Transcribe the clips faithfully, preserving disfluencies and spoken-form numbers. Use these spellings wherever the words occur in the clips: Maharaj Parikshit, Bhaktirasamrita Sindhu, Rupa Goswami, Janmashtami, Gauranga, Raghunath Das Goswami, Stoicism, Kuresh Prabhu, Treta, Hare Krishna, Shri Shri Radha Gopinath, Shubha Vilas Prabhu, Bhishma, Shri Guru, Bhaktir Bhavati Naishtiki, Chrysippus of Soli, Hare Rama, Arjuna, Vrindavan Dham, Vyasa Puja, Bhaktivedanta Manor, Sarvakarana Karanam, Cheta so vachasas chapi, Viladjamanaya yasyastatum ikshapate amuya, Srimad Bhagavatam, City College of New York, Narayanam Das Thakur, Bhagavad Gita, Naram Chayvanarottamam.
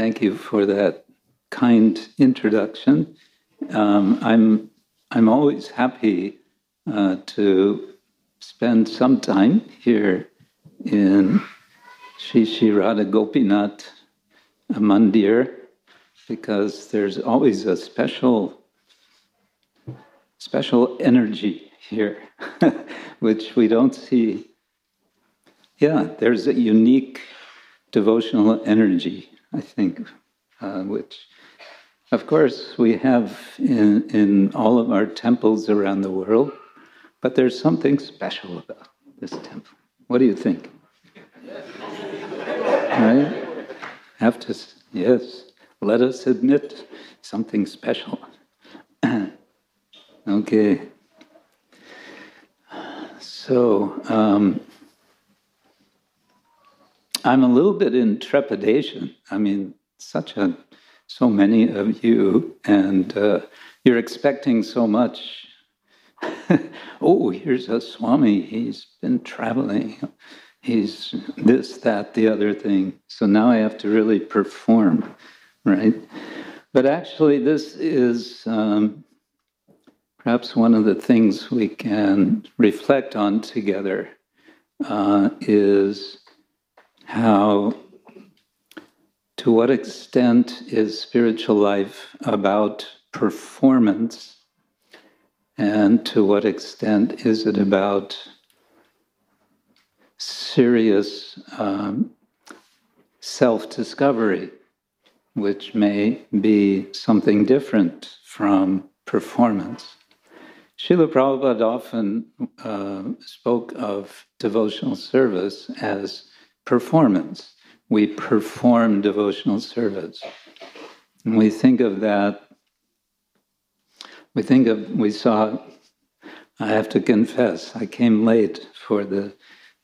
Thank you for that kind introduction. Um, I'm I'm always happy uh, to spend some time here in Shri Shri Radha Gopinath Mandir, because there's always a special special energy here, which we don't see. Yeah, there's a unique devotional energy, I think, uh, which, of course, we have in, in all of our temples around the world, but there's something special about this temple. What do you think? Right? Have to, yes, let us admit something special. Okay. So, um, I'm a little bit in trepidation. I mean, such a, so many of you, and uh, you're expecting so much. Oh, here's a Swami. He's been traveling. He's this, that, the other thing. So now I have to really perform, right? But actually, this is um, perhaps one of the things we can reflect on together uh, is how, to what extent is spiritual life about performance, and to what extent is it about serious um, self-discovery, which may be something different from performance. Srila Prabhupada often uh, spoke of devotional service as performance. We perform devotional service. And we think of that, we think of, we saw, I have to confess, I came late for the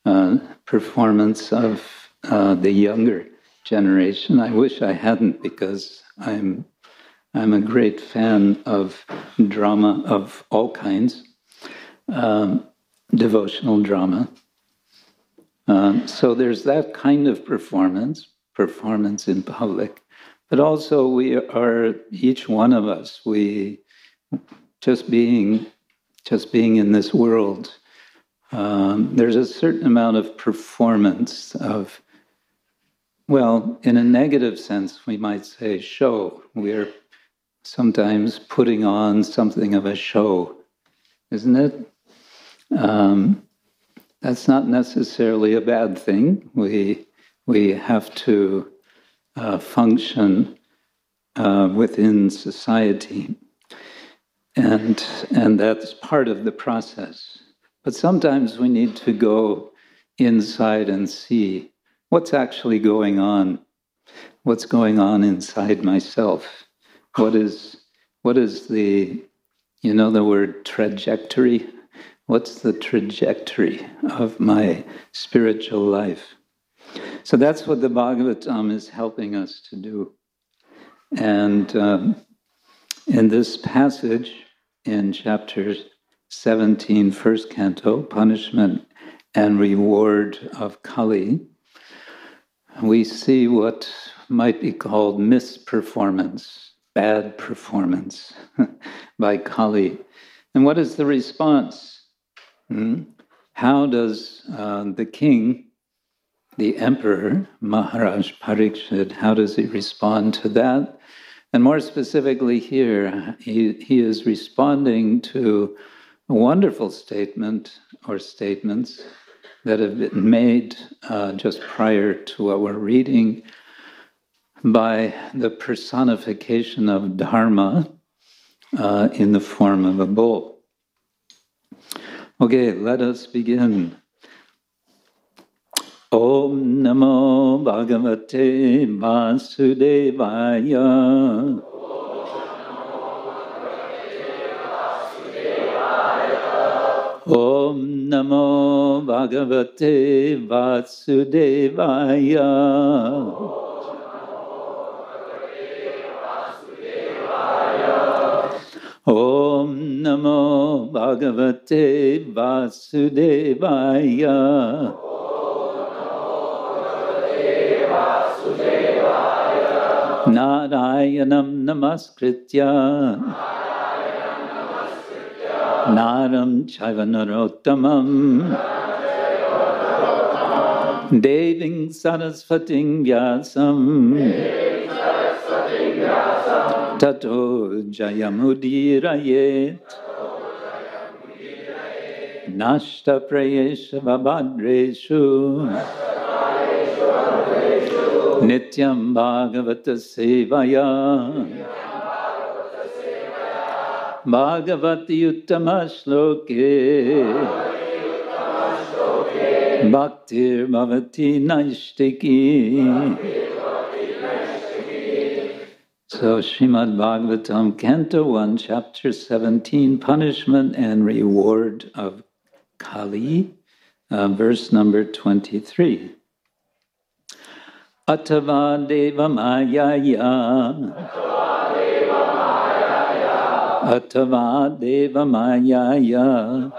uh, performance of uh, the younger generation. I wish I hadn't, because I'm, I'm a great fan of drama of all kinds, um, devotional drama. Um, so there's that kind of performance, performance in public, but also we are, each one of us, we just being, just being in this world, um, there's a certain amount of performance of, well, in a negative sense, we might say show. We're sometimes putting on something of a show, isn't it? Um, That's not necessarily a bad thing. We, we have to uh, function uh, within society. And, and that's part of the process. But sometimes we need to go inside and see what's actually going on. What's going on inside myself? What is, what is the, you know the word trajectory? What's the trajectory of my spiritual life? So that's what the Bhagavatam is helping us to do. And um, in this passage, in chapter seventeen, first canto, Punishment and Reward of Kali, we see what might be called misperformance, bad performance by Kali. And what is the response? Hmm. How does uh, the king, the emperor, Maharaj Parikshit, how does he respond to that? And more specifically here, he, he is responding to a wonderful statement or statements that have been made uh, just prior to what we're reading by the personification of dharma uh, in the form of a bull. Okay, let us begin. Om namo bhagavate vasudevaya. Om namo bhagavate vasudevaya. Om namo bhagavate vasudevaya. Om namo bhagavate vasudevaya. Om namo Bhagavate Vasudevaya. Om Namo Bhagavate Vasudevaya. Narayanam Namaskritya, Naram Chayvanarottamam, Deviṃ Sarasvatiṃ Vyasam, Vyasam Tato Jayamudiraye Nashta Prayesha Vabhadreshu Nityam Bhagavata Sevaya Bhagavati Uttama Shloke Bhaktir Bhavati Naishtiki. So Srimad Bhagavatam, Canto one, Chapter seventeen, Punishment and Reward of Kali, uh, verse number twenty-three. Attavadeva Mayaya, Attavadeva Mayaya,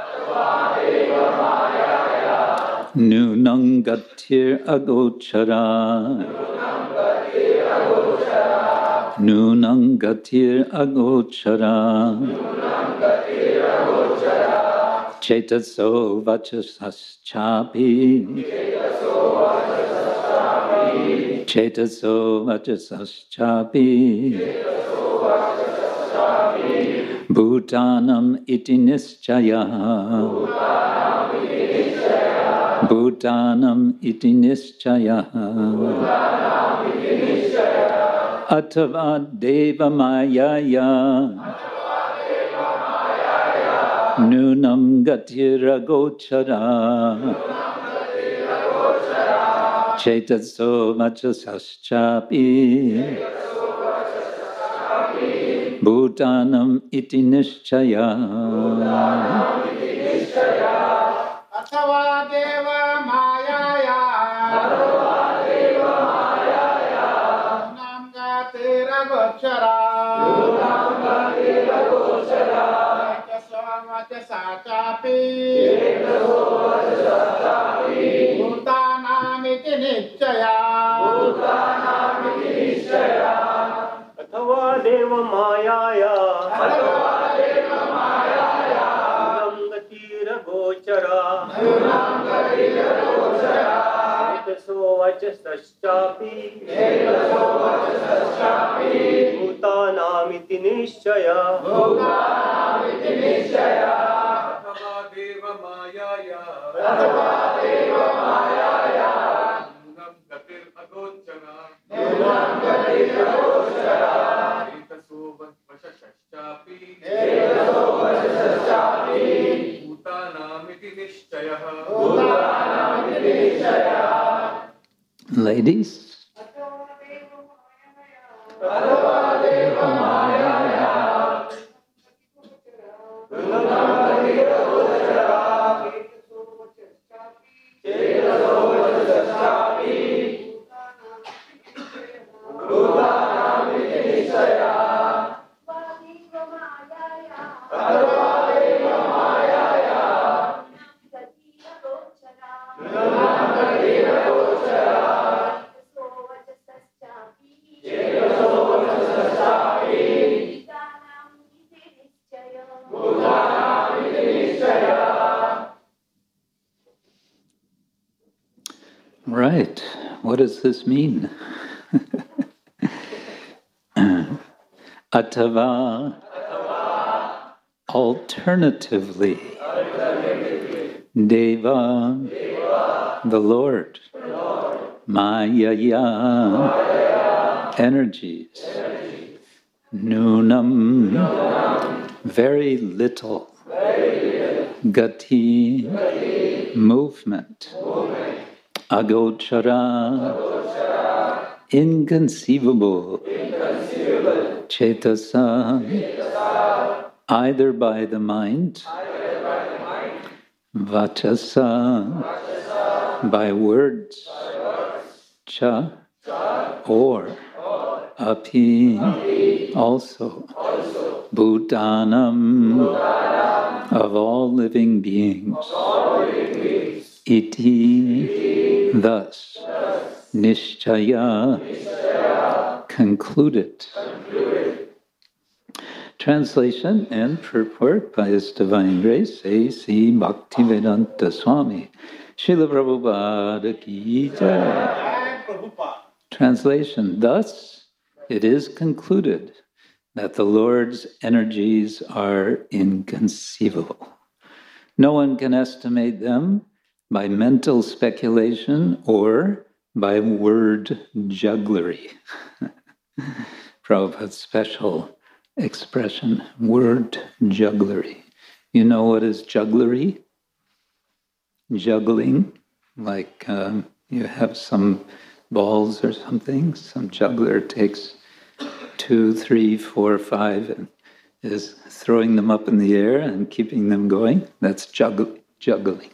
Nunangatir Agochara, Nunangatir Agochara, Cheta so vachasas chapi, Cheta so vachasas chapi, Bhutanam itinis chaya, Bhutanam itinis chaya. Attavadeva Mayaya, Nunangatir Agochara, Cheta so vachasas chapi, Bhutanam itinis chaya. Attavadeva Mayaya, Attavadeva Mayaya, Nunangatir Agochara, Nunangatir Agochara, Cheta so vachasas chapi, Cheta so vachasas chapi, Bhutanam itinis chaya, Bhutanam itinis chaya. Attavadeva Mayaya, Attavadeva Mayaya, Nunangatir Agochara, Ladies, does this mean? Attava, alternatively, alternatively. Deva, Deva, the Lord, Lord. Mayaya, Maya, energies, energies. Nunam, Nunam, very little, very little. Gati, Gati, movement, movement. Agochara, inconceivable, inconceivable. Chetasa, Chetasa, either by the mind, by the mind. Vachasa, Vachasa, by words, by words. Cha, Cha, or, or. Api, Api, also, also. Bhutanam, Bhutanam, of all living beings, all living beings. Iti, Iti. Thus, Nishchaya, conclude it. Translation and purport by His Divine Grace, A C Bhaktivedanta Swami. Srila Prabhupada Ki Jai. Translation, thus it is concluded that the Lord's energies are inconceivable. No one can estimate them by mental speculation or by word jugglery. Prabhupada's special expression, word jugglery. You know what is jugglery? Juggling, like uh, you have some balls or something. Some juggler takes two, three, four, five, and is throwing them up in the air and keeping them going. That's jugg- juggling.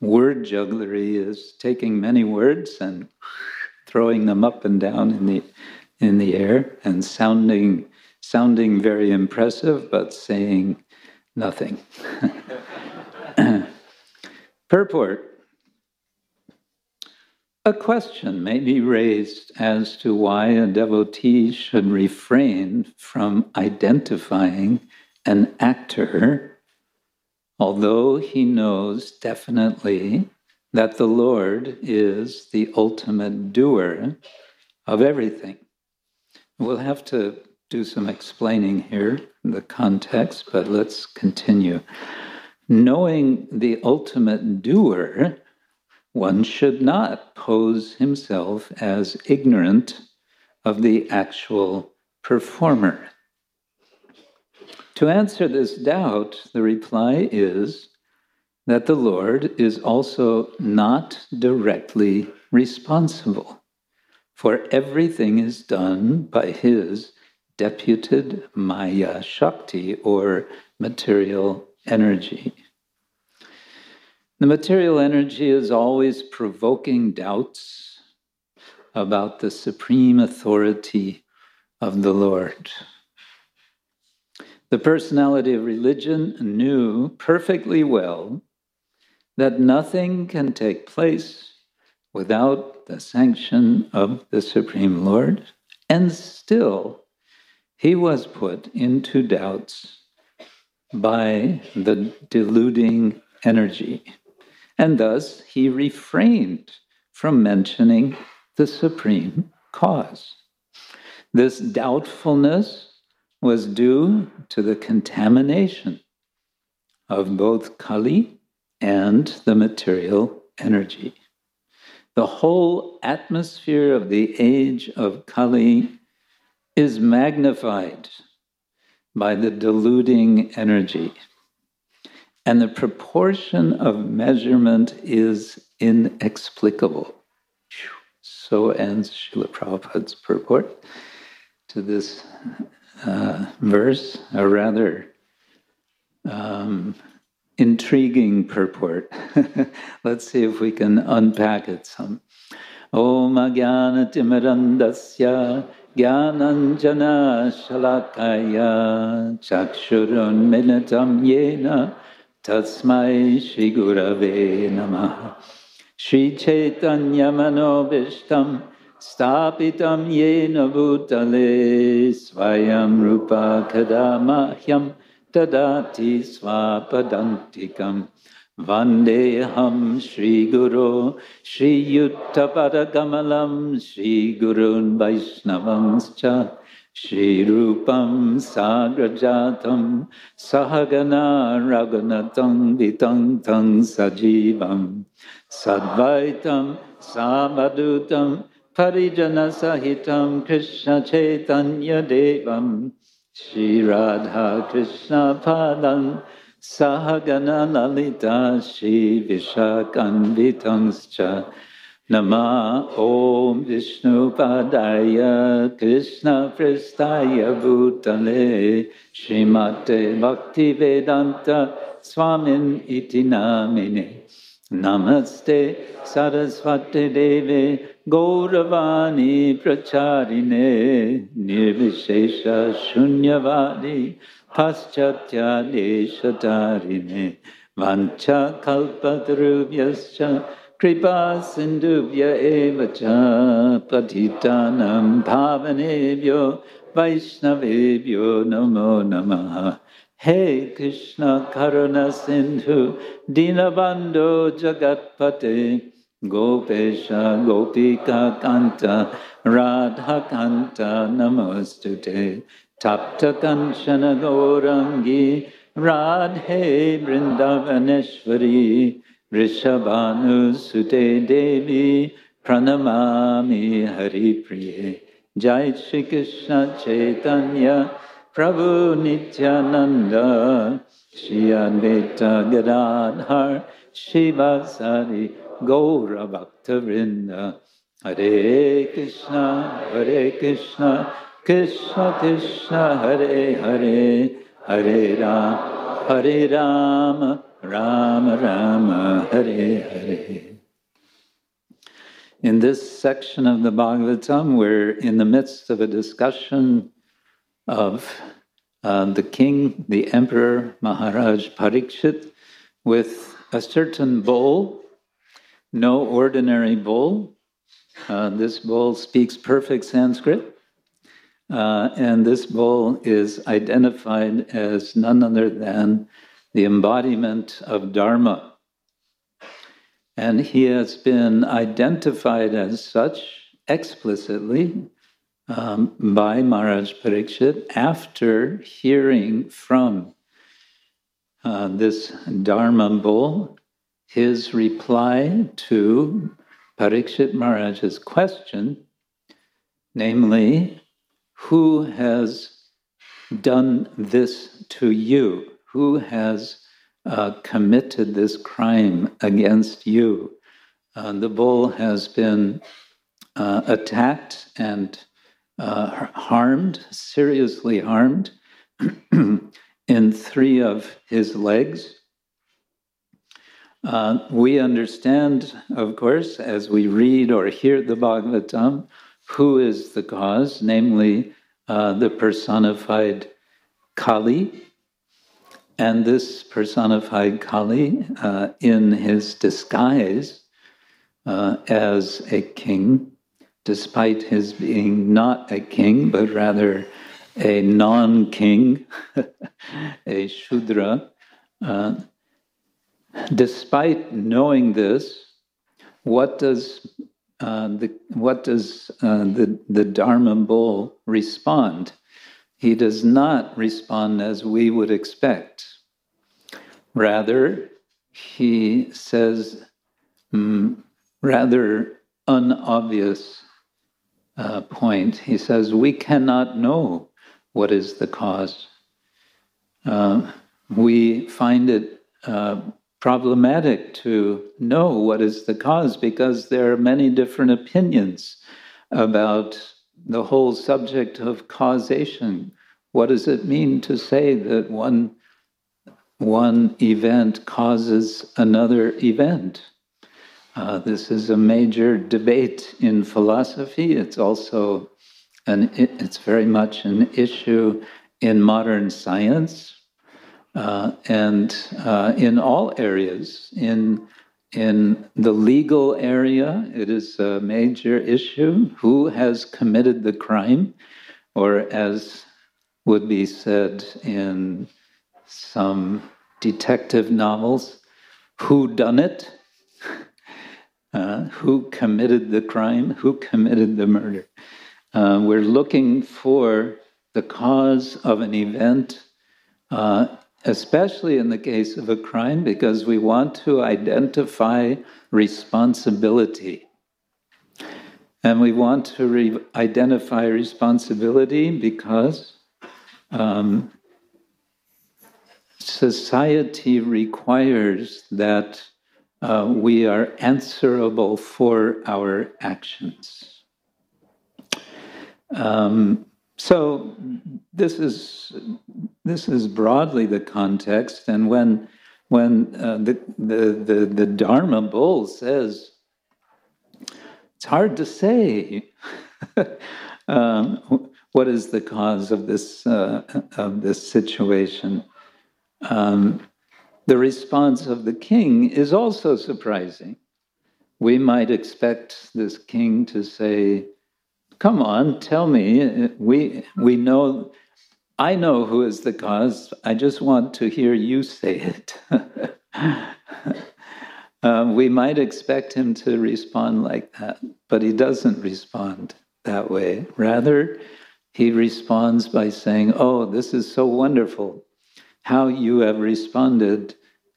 Word jugglery is taking many words and throwing them up and down in the in the air and sounding. Sounding very impressive, but saying nothing. Purport. A question may be raised as to why a devotee should refrain from identifying an actor, although he knows definitely that the Lord is the ultimate doer of everything. We'll have to do some explaining here in the context, but let's continue. Knowing the ultimate doer, one should not pose himself as ignorant of the actual performer. To answer this doubt, the reply is that the Lord is also not directly responsible, for everything is done by His deputed Maya Shakti, or material energy. The material energy is always provoking doubts about the supreme authority of the Lord. The personality of religion knew perfectly well that nothing can take place without the sanction of the Supreme Lord, and still He was put into doubts by the deluding energy, and thus he refrained from mentioning the supreme cause. This doubtfulness was due to the contamination of both Kali and the material energy. The whole atmosphere of the age of Kali is magnified by the deluding energy, and the proportion of measurement is inexplicable. So ends Srila Prabhupada's purport to this uh, verse, a rather um, intriguing purport. Let's see if we can unpack it some. Om Ajnana Timirandasya Jnananjana Shalakaya Chakshurun Minatam Yena Tasmai Shri Gurave Namaha. Shri Chaitanya Manobishtam Stapitam Yena Bhutale Svayam Rupa Kadamahyam Tadati Svapadantikam Vandeham Shri Guru Shri Yuttapada Kamalam Shri Gurun Vaishnavamscha Shri Rupam Sagrajatam Sahagana Raghunatam Vitang Tang Sajivam Sadvaitam Samadutam Parijana Sahitam Krishna Chaitanya Devam Shri Radha Krishna Padam Sahagana Lalita Shri Vishakanvitangscha Nama Om Vishnu Padaya Krishna Prestaya Bhutale Shrimate Bhaktivedanta Swamin Iti Namine Namaste Sarasvate Deve Gauravani Pracharine Nirvishesha Shunyavadi Paschatya Deshatarine Vancha Kalpatarubhyascha Kripa sindubhya eva cha patitanam bhavanebhyo vaishnavebhyo namo namaha. Hare Krishna Karuna Sindhu Dinabandho Jagatpate Gopesha Gopika Kanta Radha Kanta Namostute Tapta Kanchana Gorangi Radhe Vrindavaneshwari Rishabhanu Sute Devi Pranamami Hari Priye Jai Shri Krishna Chaitanya Prabhu Nityananda, Shri Advaita Gadadhar, Shivasari, Gaura Bhakta Vrinda. Hare Krishna, Hare Krishna, Krishna Krishna, Hare Hare, Hare Rama, Hare Rama, Rama Rama, Hare Hare. In this section of the Bhagavatam, we're in the midst of a discussion of uh, the king, the emperor, Maharaj Parikshit, with a certain bull, no ordinary bull. Uh, this bull speaks perfect Sanskrit, uh, and this bull is identified as none other than the embodiment of dharma. And he has been identified as such explicitly Um, by Maharaj Parikshit after hearing from uh, this Dharma bull, his reply to Parikshit Maharaj's question, namely, who has done this to you? Who has uh, committed this crime against you? Uh, the bull has been uh, attacked and Uh, harmed, seriously harmed, in three of his legs. Uh, we understand, of course, as we read or hear the Bhagavatam, who is the cause, namely uh, the personified Kali. And this personified Kali, uh, in his disguise uh, as a king, despite his being not a king, but rather a non-king, a Shudra, uh, despite knowing this, what does uh, the what does uh, the the Dharma bull respond? He does not respond as we would expect. Rather, he says mm, rather unobvious Uh, point. He says, we cannot know what is the cause. Uh, we find it uh, problematic to know what is the cause because there are many different opinions about the whole subject of causation. What does it mean to say that one, one event causes another event? Uh, this is a major debate in philosophy. It's also, an, it's very much an issue in modern science uh, and uh, in all areas. In, in the legal area, it is a major issue. Who has committed the crime? Or as would be said in some detective novels, who done it? Uh, who committed the crime? Who committed the murder? Uh, we're looking for the cause of an event, uh, especially in the case of a crime, because we want to identify responsibility. And we want to re- identify responsibility because um, society requires that Uh, we are answerable for our actions. Um, so this is this is broadly the context. And when when uh, the, the the the Dharma bull says, it's hard to say um, what is the cause of this uh, of this situation. Um, The response of the king is also surprising. we might expect this king to say, come on, tell me, we, we know, I know who is the cause, I just want to hear you say it. um, we might expect him to respond like that, but he doesn't respond that way. Rather, he responds by saying, oh, this is so wonderful. How you have responded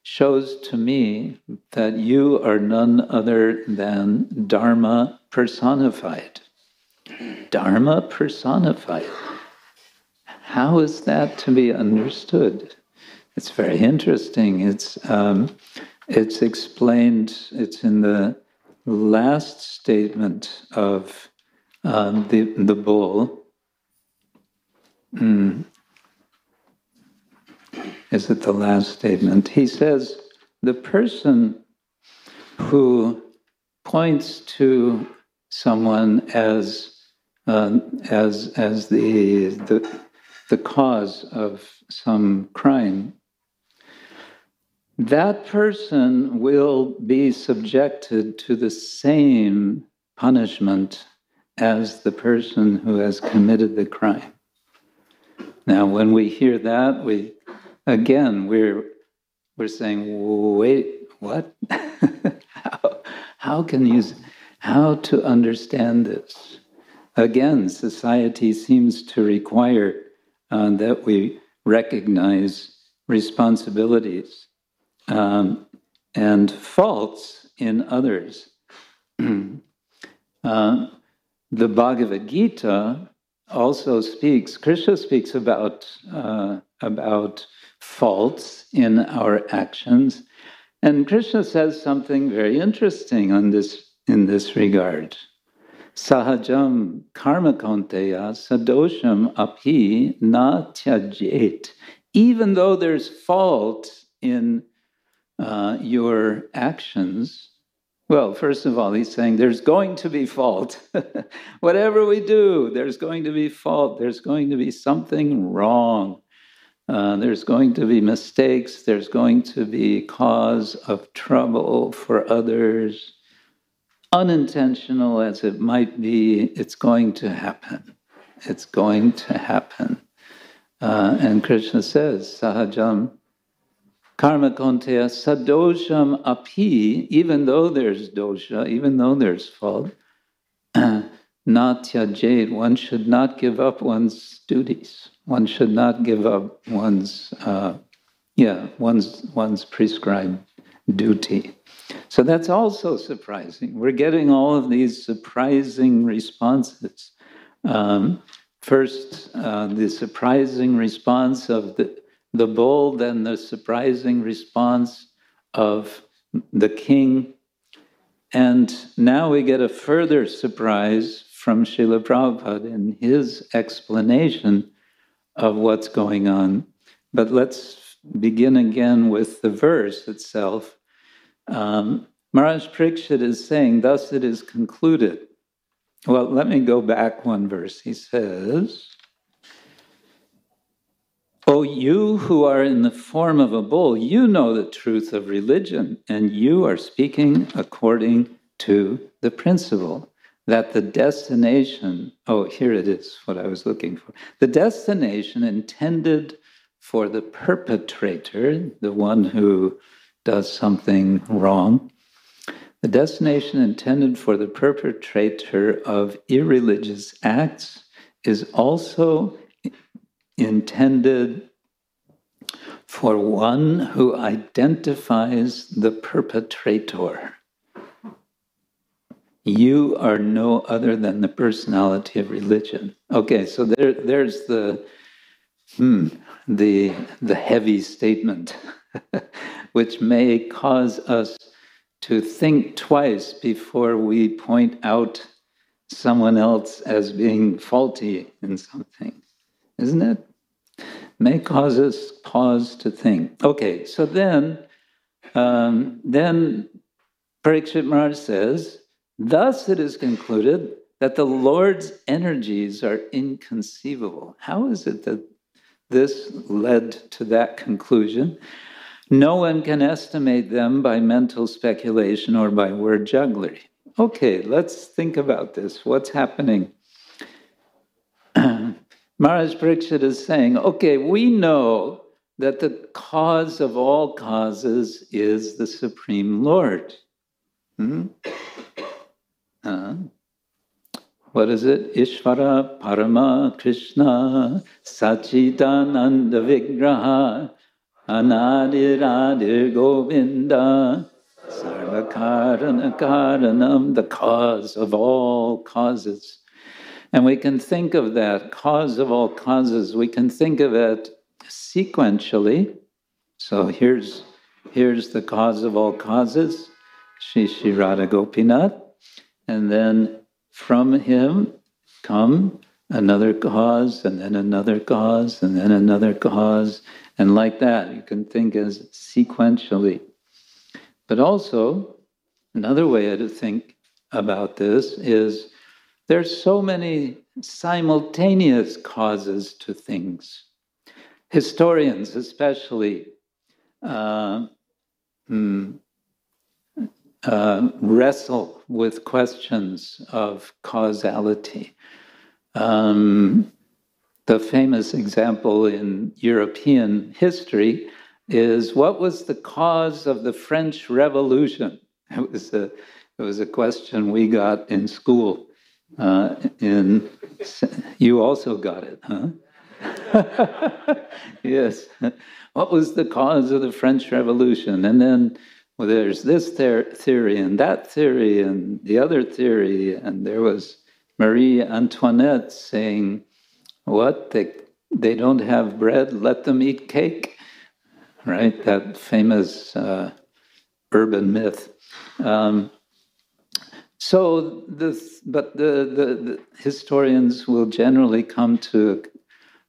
shows to me that you are none other than dharma personified. Dharma personified. How is that to be understood? It's very interesting. It's um, it's explained. It's in the last statement of um, the the bull. Mm. Is it the last statement? He says, the person who points to someone as uh, as as the, the the cause of some crime, that person will be subjected to the same punishment as the person who has committed the crime. Now, when we hear that, we again we're we're saying, wait, what? how how can you? How to understand this? Again, society seems to require uh, that we recognize responsibilities um, and faults in others. uh, the Bhagavad Gita also speaks, Krishna speaks about, uh, about faults in our actions. And Krishna says something very interesting on this in this regard. Sahajam karmakanteya sadosham api na tyajet. Even though there's fault in uh, your actions, well, first of all, he's saying there's going to be fault. Whatever we do, there's going to be fault. There's going to be something wrong. Uh, there's going to be mistakes. There's going to be cause of trouble for others. Unintentional as it might be, it's going to happen. It's going to happen. Uh, and Krishna says, Sahajam karma konteya sadosham api, even though there's dosha, even though there's fault, natya jade, one should not give up one's duties. One should not give up one's, uh, yeah, one's, one's prescribed duty. So that's also surprising. We're getting all of these surprising responses. Um, first, uh, the surprising response of the, the bull, then the surprising response of the king. And now we get a further surprise from Srila Prabhupada in his explanation of what's going on. But let's begin again with the verse itself. Um, Maharaj Parikshit is saying, thus it is concluded. Well, let me go back one verse. He says, O you who are in the form of a bull, you know the truth of religion, and you are speaking according to the principle that the destination, oh, here it is, what I was looking for. The destination intended for the perpetrator, the one who does something wrong, the destination intended for the perpetrator of irreligious acts is also intended for one who identifies the perpetrator. You are no other than the personality of religion. Okay, so there, there's the, hmm, the, the heavy statement. Which may cause us to think twice before we point out someone else as being faulty in something, isn't it? May cause us pause to think. Okay, so then, um, then Parikshit Maharaj says, thus it is concluded that the Lord's energies are inconceivable. How is it that this led to that conclusion? No one can estimate them by mental speculation or by word jugglery. Okay, let's think about this. What's happening? Maharaj Parikshit is saying, okay, we know that the cause of all causes is the Supreme Lord. Hmm? Uh, what is it? Ishvara Parama Krishna Satchitananda Vigraha Anadir Adir Govinda Sarvakarana Karanam, the cause of all causes. And we can think of that cause of all causes, we can think of it sequentially. So here's, here's the cause of all causes, Shri Shri Radha Gopinath. And then from him come another cause, and then another cause, and then another cause. And like that, you can think as sequentially. But also, another way to think about this is there's so many simultaneous causes to things. Historians especially uh, mm, uh, wrestle with questions of causality. Um, the famous example in European history is, what was the cause of the French Revolution? It was a, it was a question we got in school. Uh, in, you also got it, huh? Yes. What was the cause of the French Revolution? And then, well, there's this ther- theory and that theory and the other theory. And there was Marie Antoinette saying, what, they, they don't have bread, let them eat cake? Right? That famous uh, urban myth. Um, so, this, but the, the, the historians will generally come to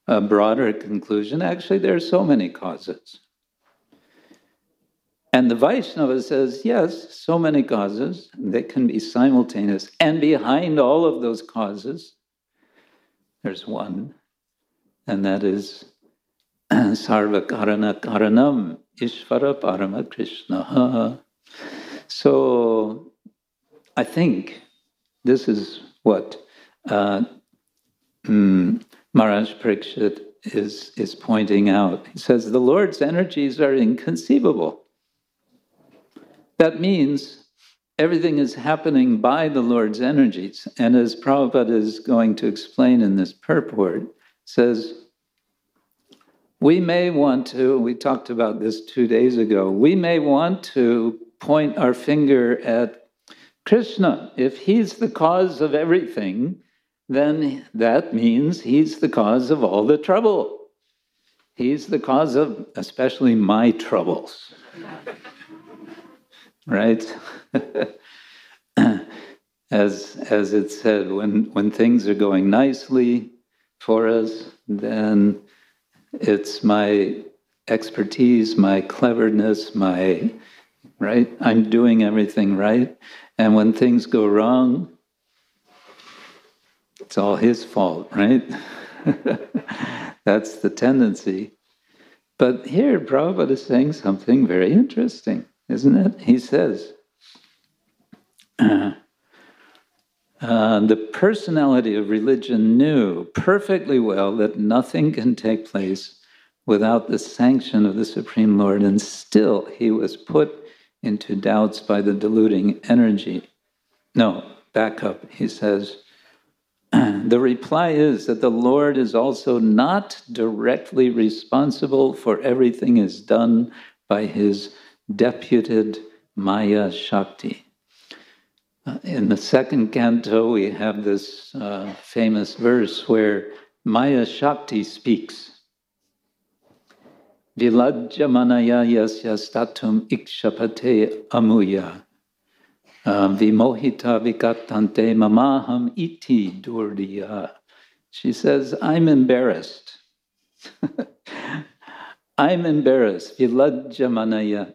a broader conclusion. Actually, there are so many causes. And the Vaishnava says, yes, so many causes, they can be simultaneous. And behind all of those causes, there's one, and that is Sarvakarana Karanam, Ishvara Parama Krishna. So, I think this is what uh, mm, Maharaj Parikshit is, is pointing out. He says, the Lord's energies are inconceivable. That means everything is happening by the Lord's energies. And as Prabhupada is going to explain in this purport, says, we may want to, we talked about this two days ago, we may want to point our finger at Krishna. If he's the cause of everything, then that means he's the cause of all the trouble. He's the cause of especially my troubles. Right? as as it said, when, when things are going nicely for us, then it's my expertise, my cleverness, my, right? I'm doing everything right. And when things go wrong, it's all his fault, right? That's the tendency. But here, Prabhupada is saying something very interesting, isn't it? He says, uh, uh, the personality of religion knew perfectly well that nothing can take place without the sanction of the Supreme Lord, and still he was put into doubts by the deluding energy. No, back up, he says, the reply is that the Lord is also not directly responsible, for everything is done by his deputed Maya Shakti. In the second canto, we have this uh, famous verse where Maya Shakti speaks. Viladjamanaya yasyastatum ikshapate amuya. Um, Vimohita vikatante mamaham iti durdiya. She says, I'm embarrassed. I'm embarrassed. Viladjamanaya.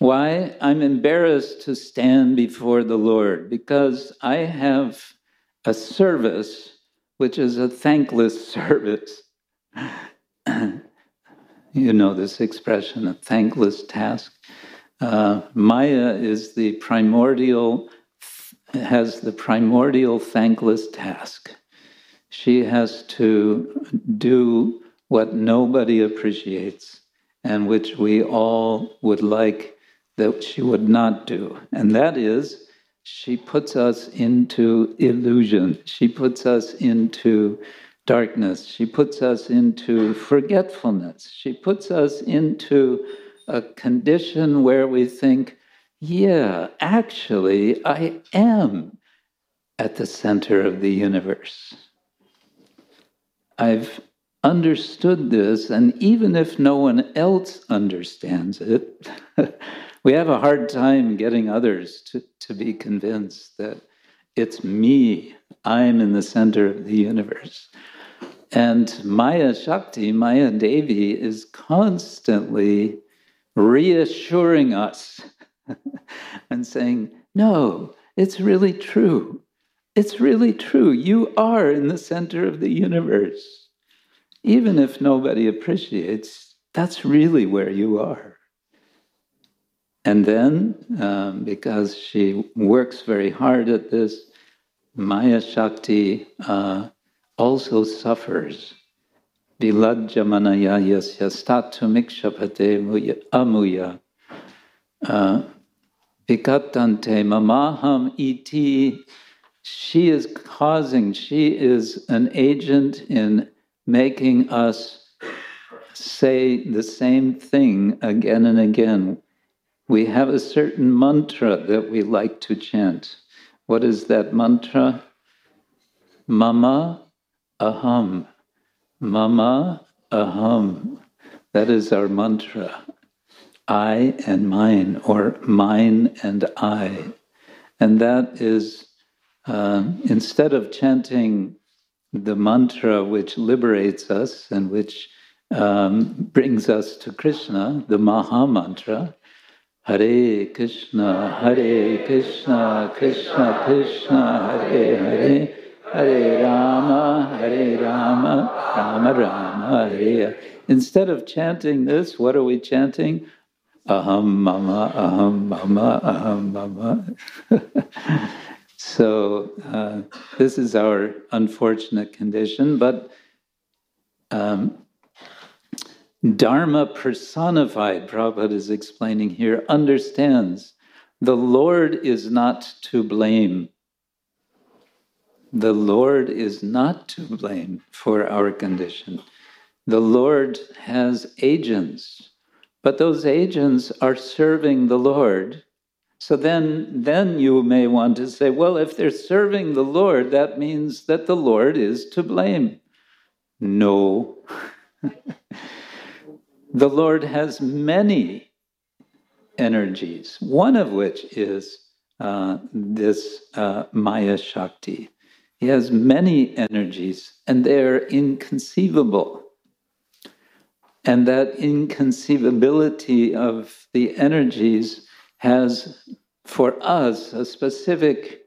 Why? I'm embarrassed to stand before the Lord because I have a service which is a thankless service. You know this expression, a thankless task. Uh, Maya is the primordial, has the primordial thankless task. She has to do what nobody appreciates and which we all would like that she would not do. And that is, she puts us into illusion. She puts us into darkness. She puts us into forgetfulness. She puts us into a condition where we think, yeah, actually, I am at the center of the universe. I've understood this, and even if no one else understands it, we have a hard time getting others to, to be convinced that it's me, I'm in the center of the universe. And Maya Shakti, Maya Devi, is constantly reassuring us and saying, no, it's really true. It's really true. You are in the center of the universe. Even if nobody appreciates, that's really where you are. And then, um, because she works very hard at this, Maya Shakti uh, also suffers. Viladjamanaya yasyastatum ikshapate amuya. Vikatante mamaham iti. She is causing, she is an agent in making us say the same thing again and again. We have a certain mantra that we like to chant. What is that mantra? Mama aham. Mama aham. That is our mantra. I and mine, or mine and I. And that is, Uh, instead of chanting the mantra which liberates us and which um, brings us to Krishna, the Maha Mantra, Hare Krishna, Hare Krishna, Krishna Krishna, Hare Hare, Hare Rama, Hare Rama, Rama Rama, Hare. Instead of chanting this, what are we chanting? Aham Mama, Aham Mama, Aham Mama. So uh, this is our unfortunate condition, but um, dharma personified, Prabhupada is explaining here, understands the Lord is not to blame. The Lord is not to blame for our condition. The Lord has agents, but those agents are serving the Lord. So then, then you may want to say, well, if they're serving the Lord, that means that the Lord is to blame. No. The Lord has many energies, one of which is uh, this uh, Maya Shakti. He has many energies, and they are inconceivable. And that inconceivability of the energies has for us a specific,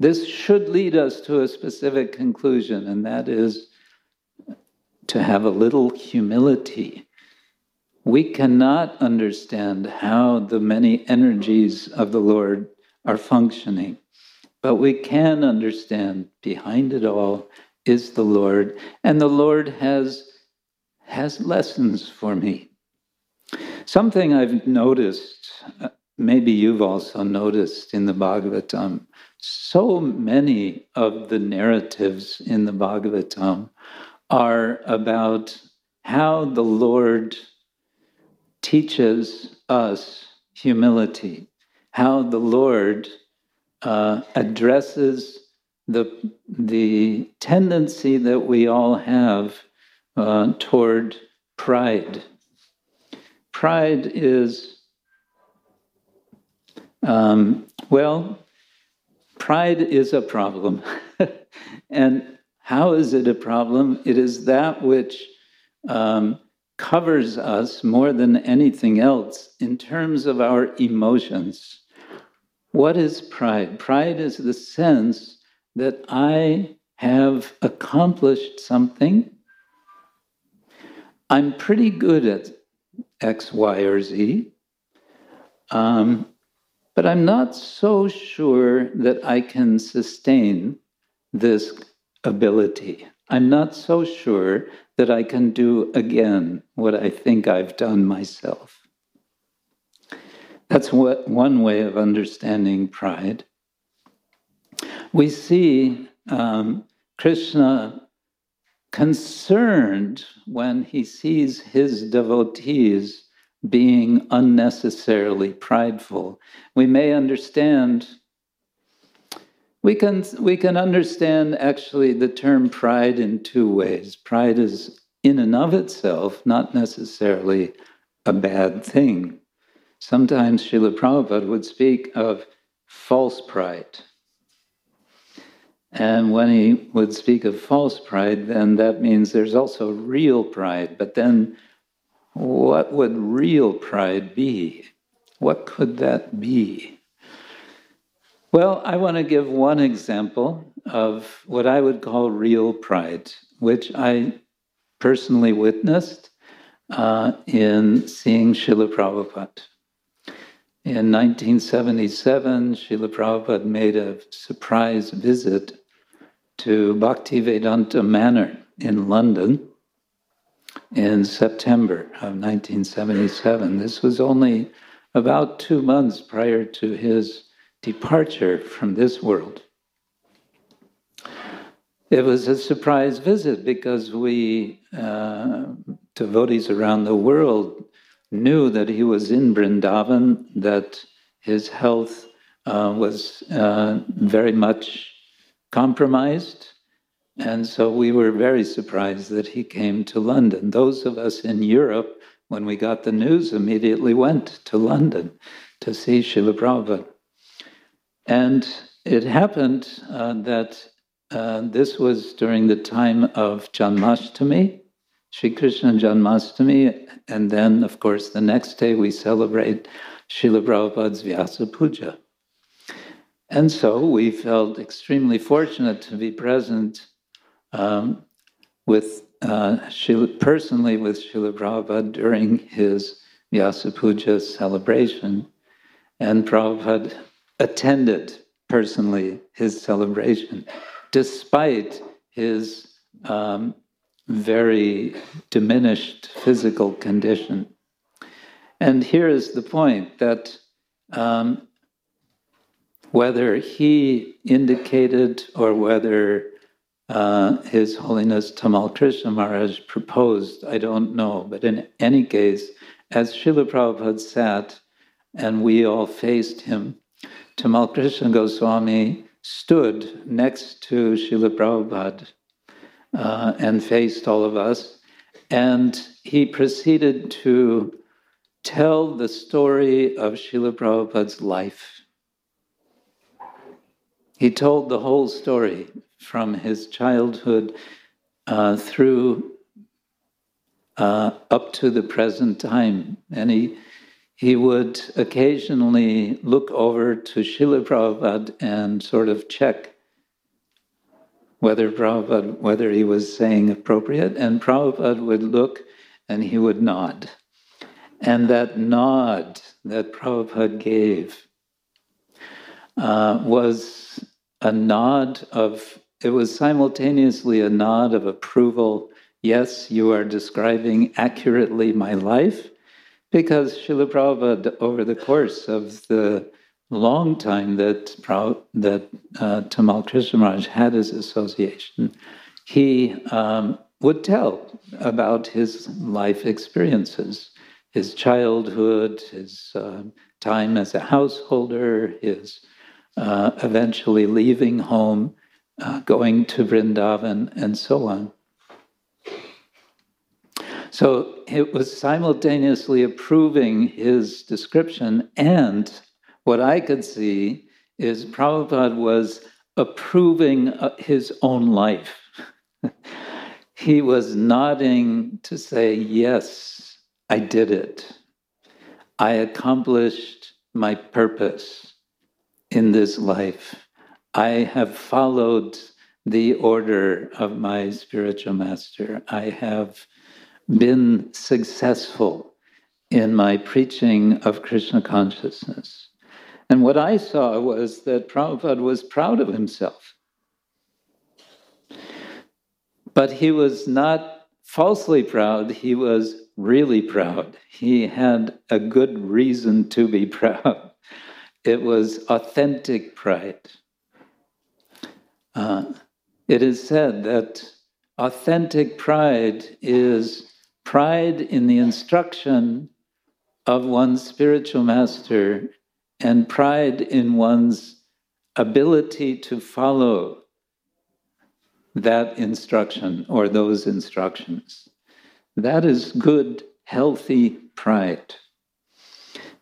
this should lead us to a specific conclusion, and that is to have a little humility. We cannot understand how the many energies of the Lord are functioning, but we can understand behind it all is the Lord, and the Lord has, has lessons for me. Something I've noticed, maybe you've also noticed in the Bhagavatam, so many of the narratives in the Bhagavatam are about how the Lord teaches us humility, how the Lord uh, addresses the, the tendency that we all have uh, toward pride. Pride is, um, well, pride is a problem. And how is it a problem? It is that which um, covers us more than anything else in terms of our emotions. What is pride? Pride is the sense that I have accomplished something. I'm pretty good at X, Y, or Z, um, but I'm not so sure that I can sustain this ability. I'm not so sure that I can do again what I think I've done myself. That's what one way of understanding pride. We see um, Krishna concerned when he sees his devotees being unnecessarily prideful. We may understand, we can, we can understand actually the term pride in two ways. Pride is in and of itself not necessarily a bad thing. Sometimes Srila Prabhupada would speak of false pride. And when he would speak of false pride, then that means there's also real pride. But then what would real pride be? What could that be? Well, I want to give one example of what I would call real pride, which I personally witnessed uh, in seeing Srila Prabhupada. In nineteen seventy-seven, Srila Prabhupada made a surprise visit to Bhaktivedanta Manor in London in September of nineteen seventy-seven. This was only about two months prior to his departure from this world. It was a surprise visit because we, uh, devotees around the world, knew that he was in Vrindavan, that his health uh, was uh, very much compromised. And so we were very surprised that he came to London. Those of us in Europe, when we got the news, immediately went to London to see Srila Prabhupada. And it happened uh, that uh, this was during the time of Janmashtami, Shri Krishna Janmashtami, and then, of course, the next day we celebrate Srila Prabhupada's Vyasa Puja. And so we felt extremely fortunate to be present um, with uh, Srila, personally with Srila Prabhupada during his Vyasa Puja celebration. And Prabhupada attended personally his celebration, despite his um, very diminished physical condition. And here is the point that um, whether he indicated or whether uh, His Holiness Tamal Krishna Maharaj proposed, I don't know. But in any case, as Srila Prabhupada sat and we all faced him, Tamal Krishna Goswami stood next to Srila Prabhupada Uh, and faced all of us, and he proceeded to tell the story of Srila Prabhupada's life. He told the whole story from his childhood uh, through uh, up to the present time, and he he would occasionally look over to Srila Prabhupada and sort of check Whether, Prabhupada, whether he was saying appropriate, and Prabhupada would look and he would nod. And that nod that Prabhupada gave uh, was a nod of, it was simultaneously a nod of approval. Yes, you are describing accurately my life, because Srila Prabhupada, over the course of the long time that, that uh, Tamal Krishna Maharaj had his association, he um, would tell about his life experiences, his childhood, his uh, time as a householder, his uh, eventually leaving home, uh, going to Vrindavan, and so on. So it was simultaneously approving his description, and what I could see is Prabhupada was approving his own life. He was nodding to say, yes, I did it. I accomplished my purpose in this life. I have followed the order of my spiritual master. I have been successful in my preaching of Krishna consciousness. And what I saw was that Prabhupada was proud of himself. But he was not falsely proud, he was really proud. He had a good reason to be proud. It was authentic pride. Uh, it is said that authentic pride is pride in the instruction of one's spiritual master and pride in one's ability to follow that instruction or those instructions. That is good, healthy pride.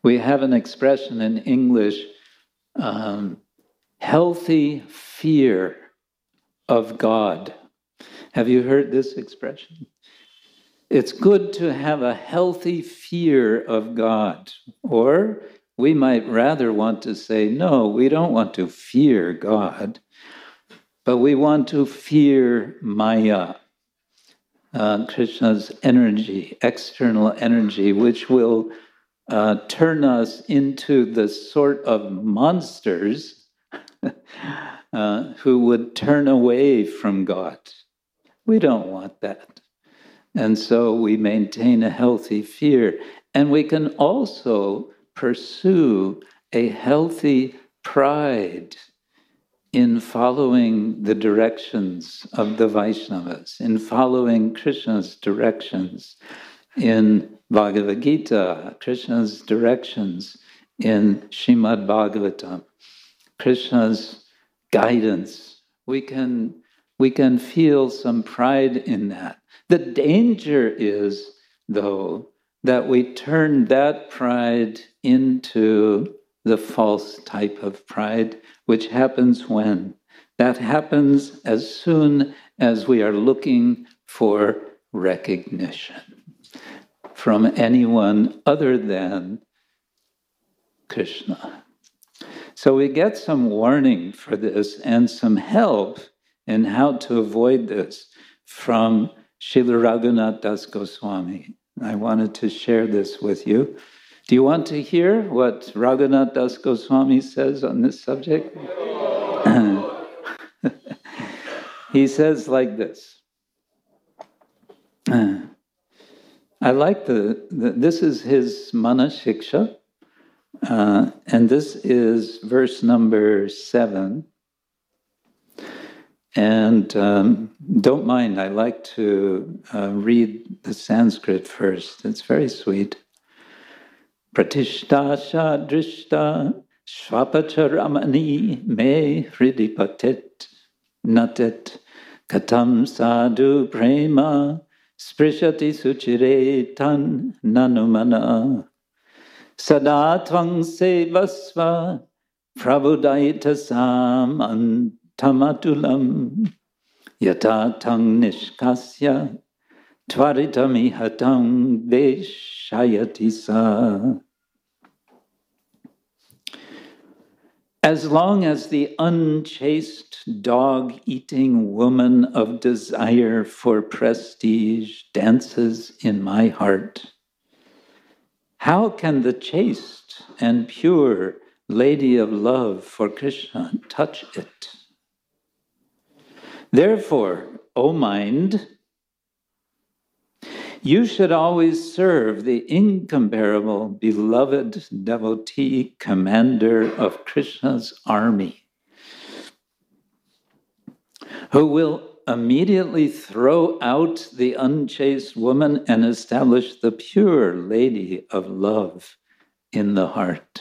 We have an expression in English, um, healthy fear of God. Have you heard this expression? It's good to have a healthy fear of God, or we might rather want to say, no, we don't want to fear God, but we want to fear Maya, uh, Krishna's energy, external energy, which will uh, turn us into the sort of monsters uh, who would turn away from God. We don't want that. And so we maintain a healthy fear. And we can also pursue a healthy pride in following the directions of the Vaishnavas, in following Krishna's directions in Bhagavad Gita, Krishna's directions in Srimad Bhagavatam, Krishna's guidance. We can, we can feel some pride in that. The danger is, though, that we turn that pride into the false type of pride, which happens when? That happens as soon as we are looking for recognition from anyone other than Krishna. So we get some warning for this and some help in how to avoid this from Srila Raghunath Das Goswami. I wanted to share this with you. Do you want to hear what Raghunath Das Goswami says on this subject? He says like this. I like the, the this is his Mana Shiksha, uh, and this is verse number seven. And um, don't mind, I like to uh, read the Sanskrit first. It's very sweet. Pratishta sha drishta svapacharamani me hridipatet natet katam sadhu prema sprishati suchire tan nanumana sadatvang sevasva prabudayita saman tamatulam yata tang nishkasya tvaritami hatam deshayatisa. As long as the unchaste dog-eating woman of desire for prestige dances in my heart, how can the chaste and pure lady of love for Krishna touch it? Therefore, O mind, you should always serve the incomparable, beloved devotee, commander of Krishna's army, who will immediately throw out the unchaste woman and establish the pure lady of love in the heart.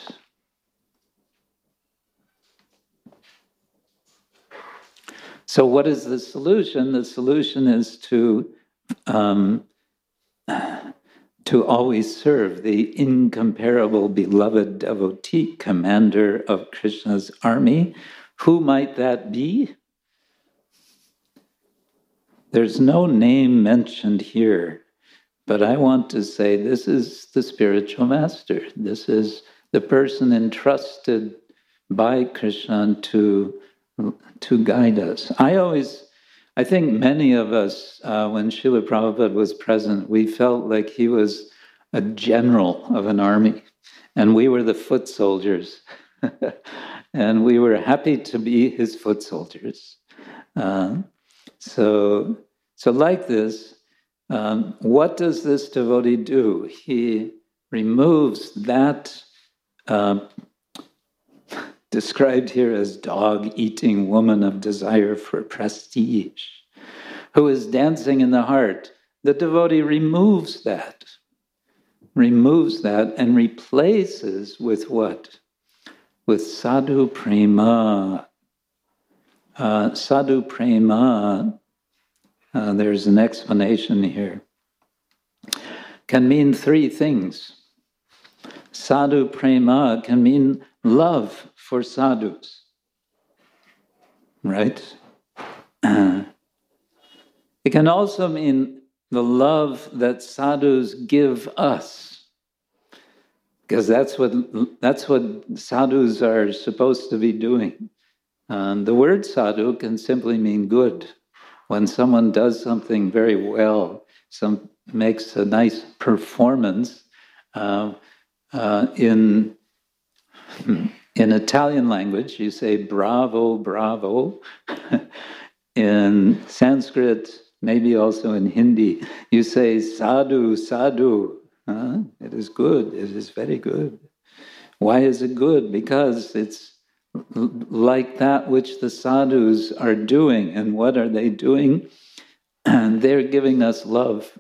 So what is the solution? The solution is to, um, to always serve the incomparable beloved devotee, commander of Krishna's army. Who might that be? There's no name mentioned here, but I want to say this is the spiritual master. This is the person entrusted by Krishna to to guide us. I always, I think many of us, uh, when Srila Prabhupada was present, we felt like he was a general of an army, and we were the foot soldiers. And we were happy to be his foot soldiers. Uh, so, so like this, um, what does this devotee do? He removes that uh, described here as dog-eating woman of desire for prestige, who is dancing in the heart. The devotee removes that, removes that and replaces with what? With sadhu prema. Uh, sadhu prema, uh, there's an explanation here, can mean three things. Sadhu prema can mean love for sadhus, right? It can also mean the love that sadhus give us, because that's what that's what sadhus are supposed to be doing. Um, the word sadhu can simply mean good. When someone does something very well, some makes a nice performance. Uh, uh, in In Italian language, you say bravo, bravo. In Sanskrit, maybe also in Hindi, you say sadhu, sadhu. Huh? It is good. It is very good. Why is it good? Because it's like that which the sadhus are doing. And what are they doing? And they're giving us love.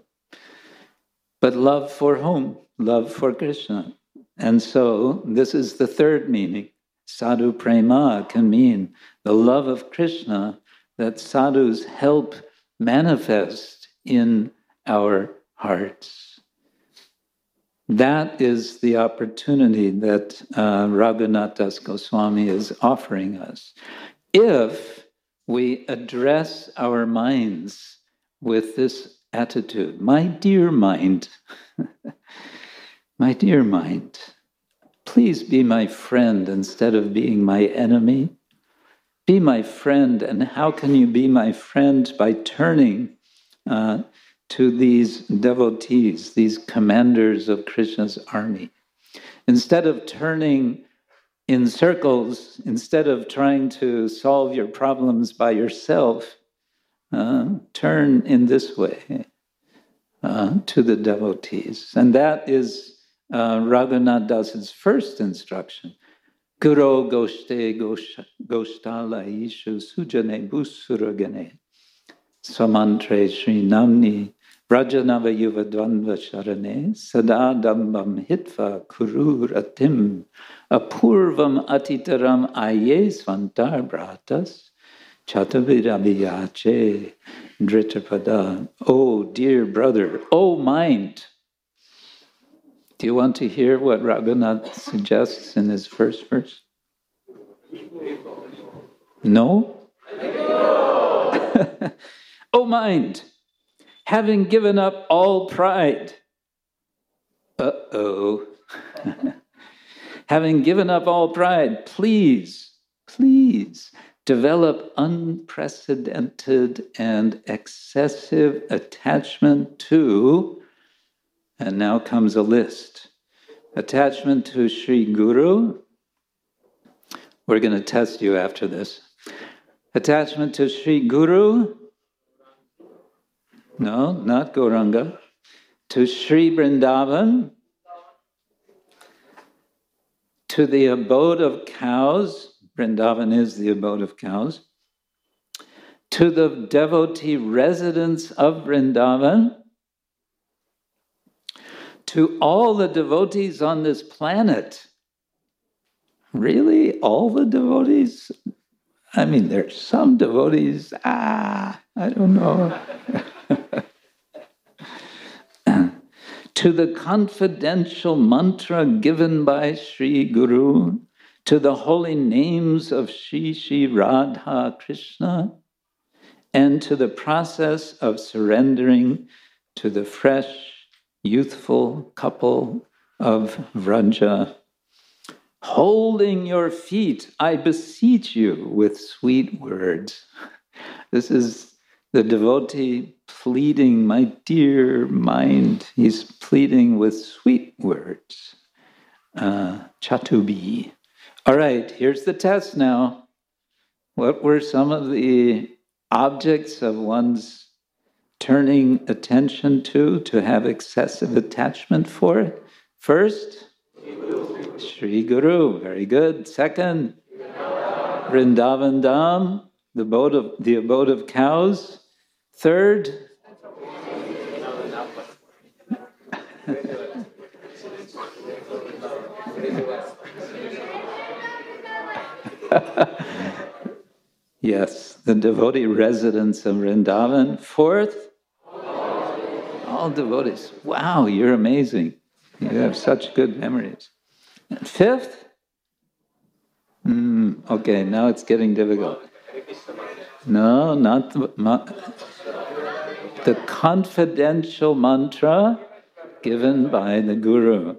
But love for whom? Love for Krishna. And so this is the third meaning. Sadhu prema can mean the love of Krishna that sadhus help manifest in our hearts. That is the opportunity that uh, Raghunath Das Goswami is offering us, if we address our minds with this attitude. My dear mind, my dear mind, please be my friend instead of being my enemy. Be my friend, and how can you be my friend? By turning uh, to these devotees, these commanders of Krishna's army. Instead of turning in circles, instead of trying to solve your problems by yourself, uh, turn in this way uh, to the devotees. And that is Uh, Raghunath Das's first instruction. Kuro goshte goshtala ishu sujane busuragane samantre shri namni vrajanava yuva dvandva sharane sadadambam hitva kurur atim apurvam atitaram aye svantar bratas chatavirabiyache dritapada. Oh, dear brother, oh, mind. Do you want to hear what Raghunath suggests in his first verse? No? Oh, mind, having given up all pride. Uh-oh. Having given up all pride, please, please develop unprecedented and excessive attachment to... And now comes a list. Attachment to Shri Guru. We're going to test you after this. Attachment to Shri Guru. No, not Gauranga. To Shri Vrindavan. To the abode of cows. Vrindavan is the abode of cows. To the devotee residents of Vrindavan. To all the devotees on this planet. Really? All the devotees? I mean, there's some devotees. Ah, I don't know. To the confidential mantra given by Sri Guru. To the holy names of Shri Shri Radha Krishna. And to the process of surrendering to the fresh, youthful couple of Vraja, holding your feet, I beseech you with sweet words. This is the devotee pleading, my dear mind, he's pleading with sweet words. Uh, Chatubi. All right, here's the test now. What were some of the objects of one's turning attention to, to have excessive attachment for? First, Shri Guru, very good. Second, Vrindavan Dham, the abode of, the abode of cows. Third, yes, the devotee residence of Vrindavan. Fourth, all devotees. Wow, you're amazing. You have such good memories. And fifth, mm, okay, now it's getting difficult. No, not the, ma- the confidential mantra given by the Guru.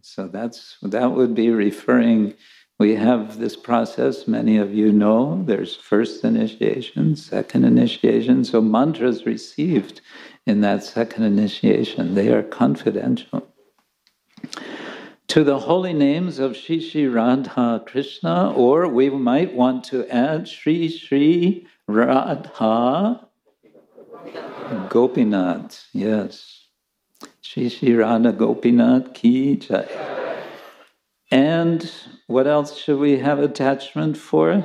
So that's that would be referring. We have this process, many of you know, there's first initiation, second initiation. So mantras received in that second initiation, they are confidential. To the holy names of Shri Shri Radha Krishna, or we might want to add Shri Shri Radha Gopinath. Yes. Shri Shri Radha Gopinath Ki Jai. And what else should we have attachment for?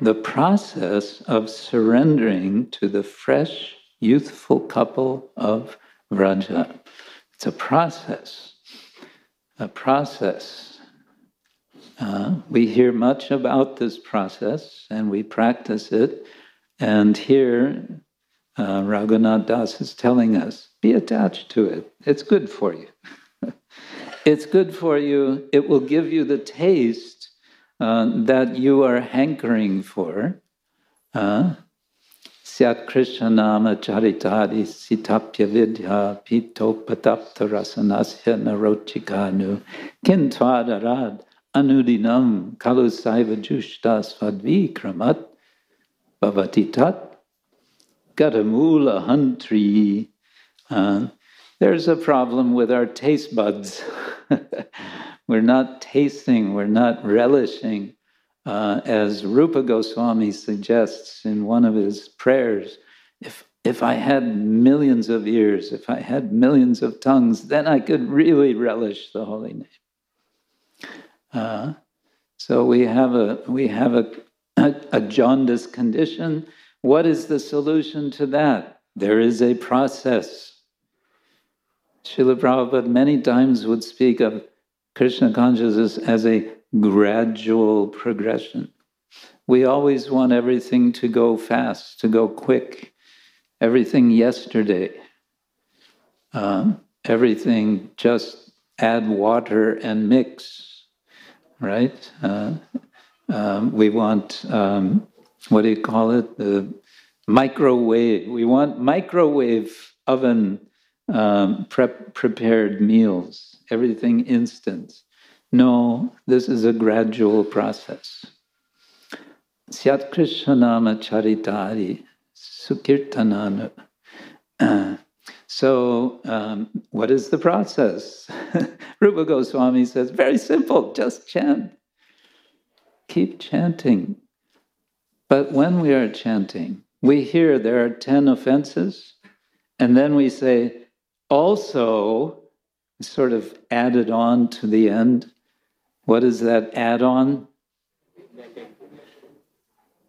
The process of surrendering to the fresh, youthful couple of Vraja. It's a process, a process. Uh, we hear much about this process and we practice it. And here, uh, Raghunath Das is telling us, be attached to it. It's good for you. It's good for you. It will give you the taste uh, that you are hankering for. Syat Krishna nama charitadi sitapya vidya pito patapta rasanasya narochikanu kintvadharad anudinam kalusaiva jushtas vadvikramat bhavatitat gatamula hantri. Uh, There's a problem with our taste buds. We're not tasting, we're not relishing. Uh, as Rupa Goswami suggests in one of his prayers, if, if I had millions of ears, if I had millions of tongues, then I could really relish the holy name. Uh, so we have, a, we have a, a, a jaundiced condition. What is the solution to that? There is a process. Srila Prabhupada many times would speak of Krishna consciousness as a gradual progression. We always want everything to go fast, to go quick. Everything yesterday. Uh, everything just add water and mix, right? Uh, um, we want, um, what do you call it? The microwave. We want microwave oven Um, prep, prepared meals, everything instant. No, this is a gradual process. Syat Krishna nama charitari sukirtananu. So, um, what is the process? Rupa Goswami says, very simple, just chant. Keep chanting. But when we are chanting, we hear there are ten offenses, and then we say, also, sort of added on to the end. What is that add-on?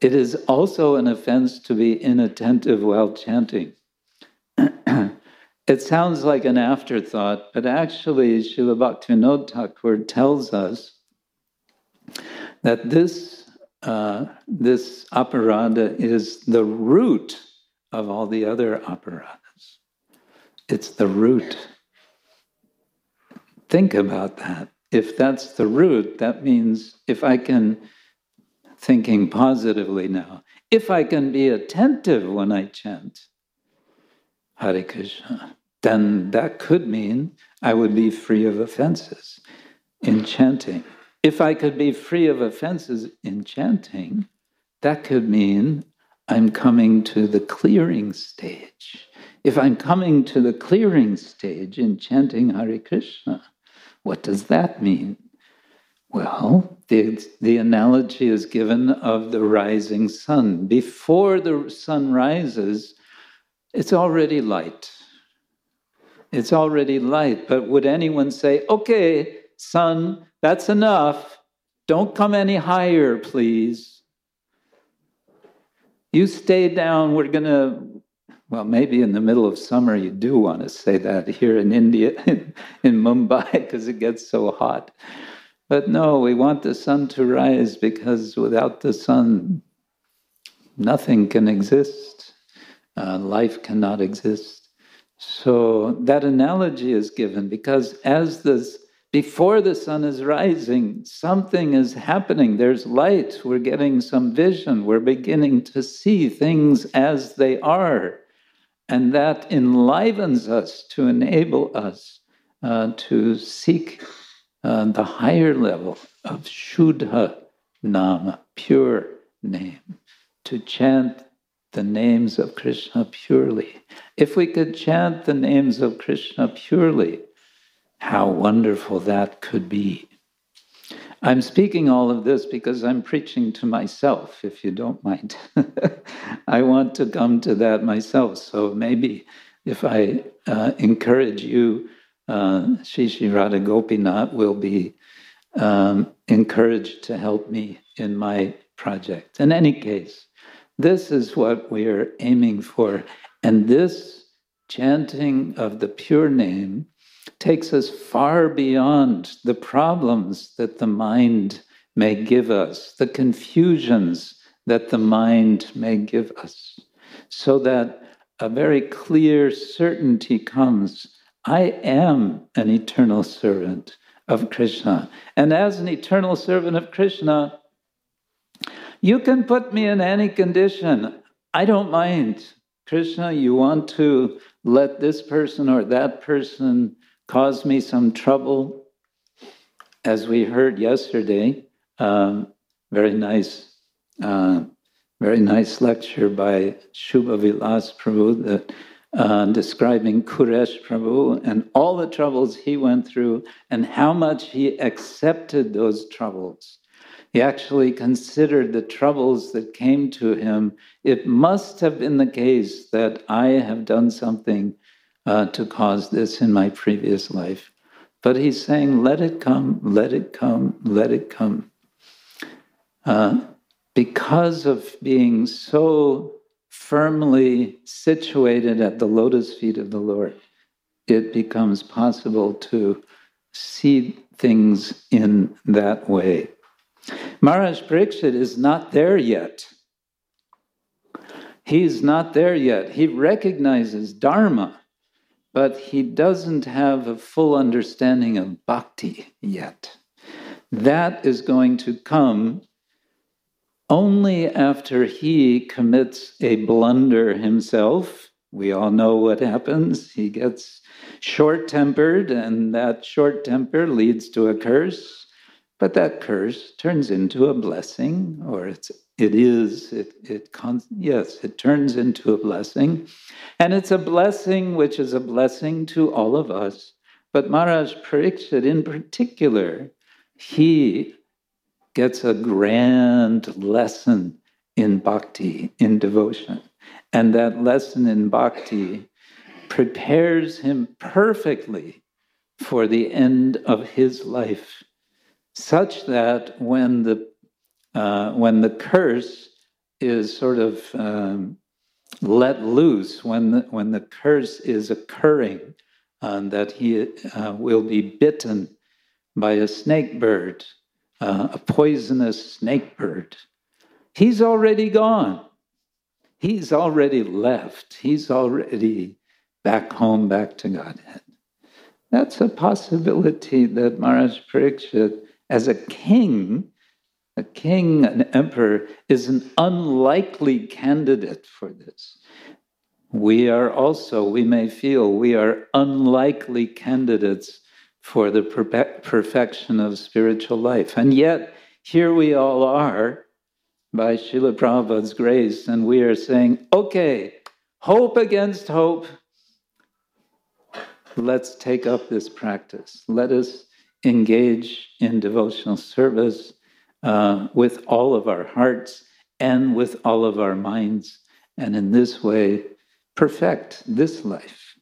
It is also an offense to be inattentive while chanting. It sounds like an afterthought, but actually, Srila Bhaktivinoda Thakur tells us that this, uh, this aparada is the root of all the other aparadas. It's the root. Think about that. If that's the root, that means if I can, thinking positively now, if I can be attentive when I chant Hare Krishna, then that could mean I would be free of offenses in chanting. If I could be free of offenses in chanting, that could mean I'm coming to the clearing stage. If I'm coming to the clearing stage in chanting Hare Krishna, what does that mean? Well, the, the analogy is given of the rising sun. Before the sun rises, it's already light. It's already light. But would anyone say, okay, sun, that's enough. Don't come any higher, please. You stay down. We're going to... Well, maybe in the middle of summer, you do want to say that here in India, in, in Mumbai, because it gets so hot. But no, we want the sun to rise, because without the sun, nothing can exist. Uh, life cannot exist. So that analogy is given, because as this, before the sun is rising, something is happening. There's light. We're getting some vision. We're beginning to see things as they are. And that enlivens us to enable us uh, to seek uh, the higher level of Shuddha Nama, pure name, to chant the names of Krishna purely. If we could chant the names of Krishna purely, how wonderful that could be. I'm speaking all of this because I'm preaching to myself, if you don't mind. I want to come to that myself. So maybe if I uh, encourage you, uh, Shri Shri Radha Gopinath will be um, encouraged to help me in my project. In any case, this is what we're aiming for. And this chanting of the pure name takes us far beyond the problems that the mind may give us, the confusions that the mind may give us, so that a very clear certainty comes. I am an eternal servant of Krishna. And as an eternal servant of Krishna, you can put me in any condition. I don't mind. Krishna, you want to let this person or that person cause me some trouble. As we heard yesterday, um, very nice, uh, very nice lecture by Shubha Vilas Prabhu that, uh, describing Kuresh Prabhu and all the troubles he went through and how much he accepted those troubles. He actually considered the troubles that came to him. It must have been the case that I have done something Uh, to cause this in my previous life. But he's saying, let it come, let it come, let it come. Uh, because of being so firmly situated at the lotus feet of the Lord, it becomes possible to see things in that way. Maharaj Parikshit is not there yet. He's not there yet. He recognizes dharma, but he doesn't have a full understanding of bhakti yet. That is going to come only after he commits a blunder himself. We all know what happens. He gets short-tempered, and that short temper leads to a curse. But that curse turns into a blessing, or it's, it is, it, it yes, it turns into a blessing. And it's a blessing which is a blessing to all of us. But Maharaj Parikshit in particular, he gets a grand lesson in bhakti, in devotion. And that lesson in bhakti prepares him perfectly for the end of his life, such that when the uh, when the curse is sort of um, let loose, when the, when the curse is occurring, um, that he uh, will be bitten by a snake bird, uh, a poisonous snake bird. He's already gone. He's already left. He's already back home, back to Godhead. That's a possibility that Maharaj Parikshit, as a king, a king, an emperor, is an unlikely candidate for this. We are also, we may feel, we are unlikely candidates for the perfection of spiritual life. And yet, here we all are, by Srila Prabhupada's grace, and we are saying, okay, hope against hope, let's take up this practice. Let us engage in devotional service uh, with all of our hearts and with all of our minds, and in this way, perfect this life.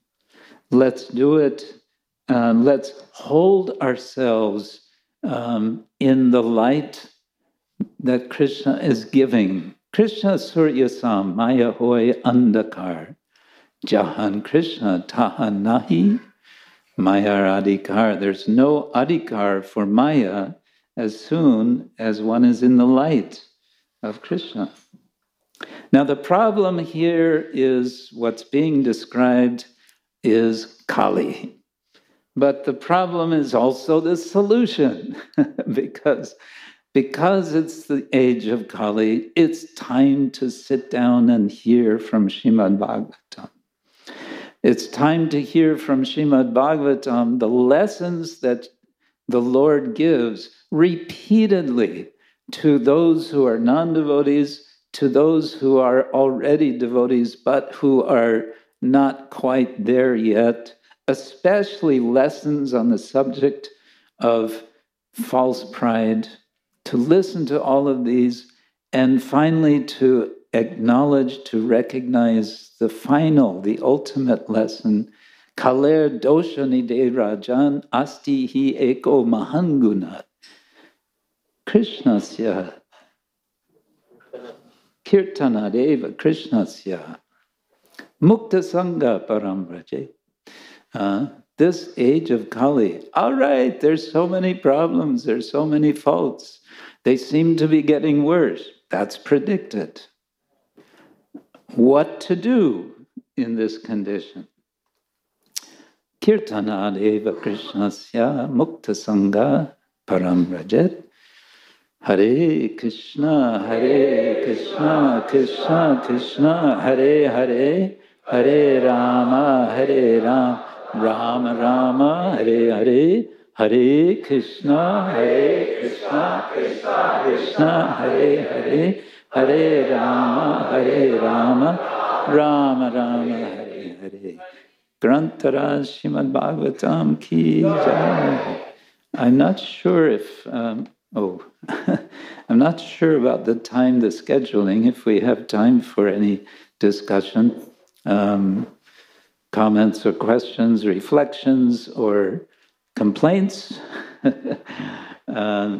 Let's do it. Uh, let's hold ourselves um, in the light that Krishna is giving. Krishna suryasam maya hoy andakar. Jahan Krishna tahan nahi maya adhikar. There's no adhikar for maya as soon as one is in the light of Krishna. Now the problem here is what's being described is Kali. But the problem is also the solution, because Because it's the age of Kali, it's time to sit down and hear from Srimad Bhagavatam. It's time to hear from Srimad Bhagavatam the lessons that the Lord gives repeatedly to those who are non-devotees, to those who are already devotees but who are not quite there yet, especially lessons on the subject of false pride, to listen to all of these, and finally to acknowledge, to recognize the final, the ultimate lesson, Kaler doshani de rajan asti hi eko mahanguna Krishnasya kirtanadeva Krishnasya mukta sangha parambraje. Uh, This age of Kali, all right, there's so many problems, there's so many faults. They seem to be getting worse. That's predicted. What to do in this condition? Kirtana deva krishnasya mukta sangha param rajat. Hare Krishna, Hare Krishna, Krishna Krishna, Hare Hare, Hare Rama, Hare Rama. Rama Rama Hare Hare, Hare Krishna, Hare Krishna, Krishna Krishna, Hare Hare, Hare Rama, Hare Rama, Rama Rama Hare Hare. Grantaraj Srimad Bhagavatam ki jai. I'm not sure if um, oh, I'm not sure about the time, the scheduling. If we have time for any discussion. Um, Comments or questions, reflections or complaints. uh,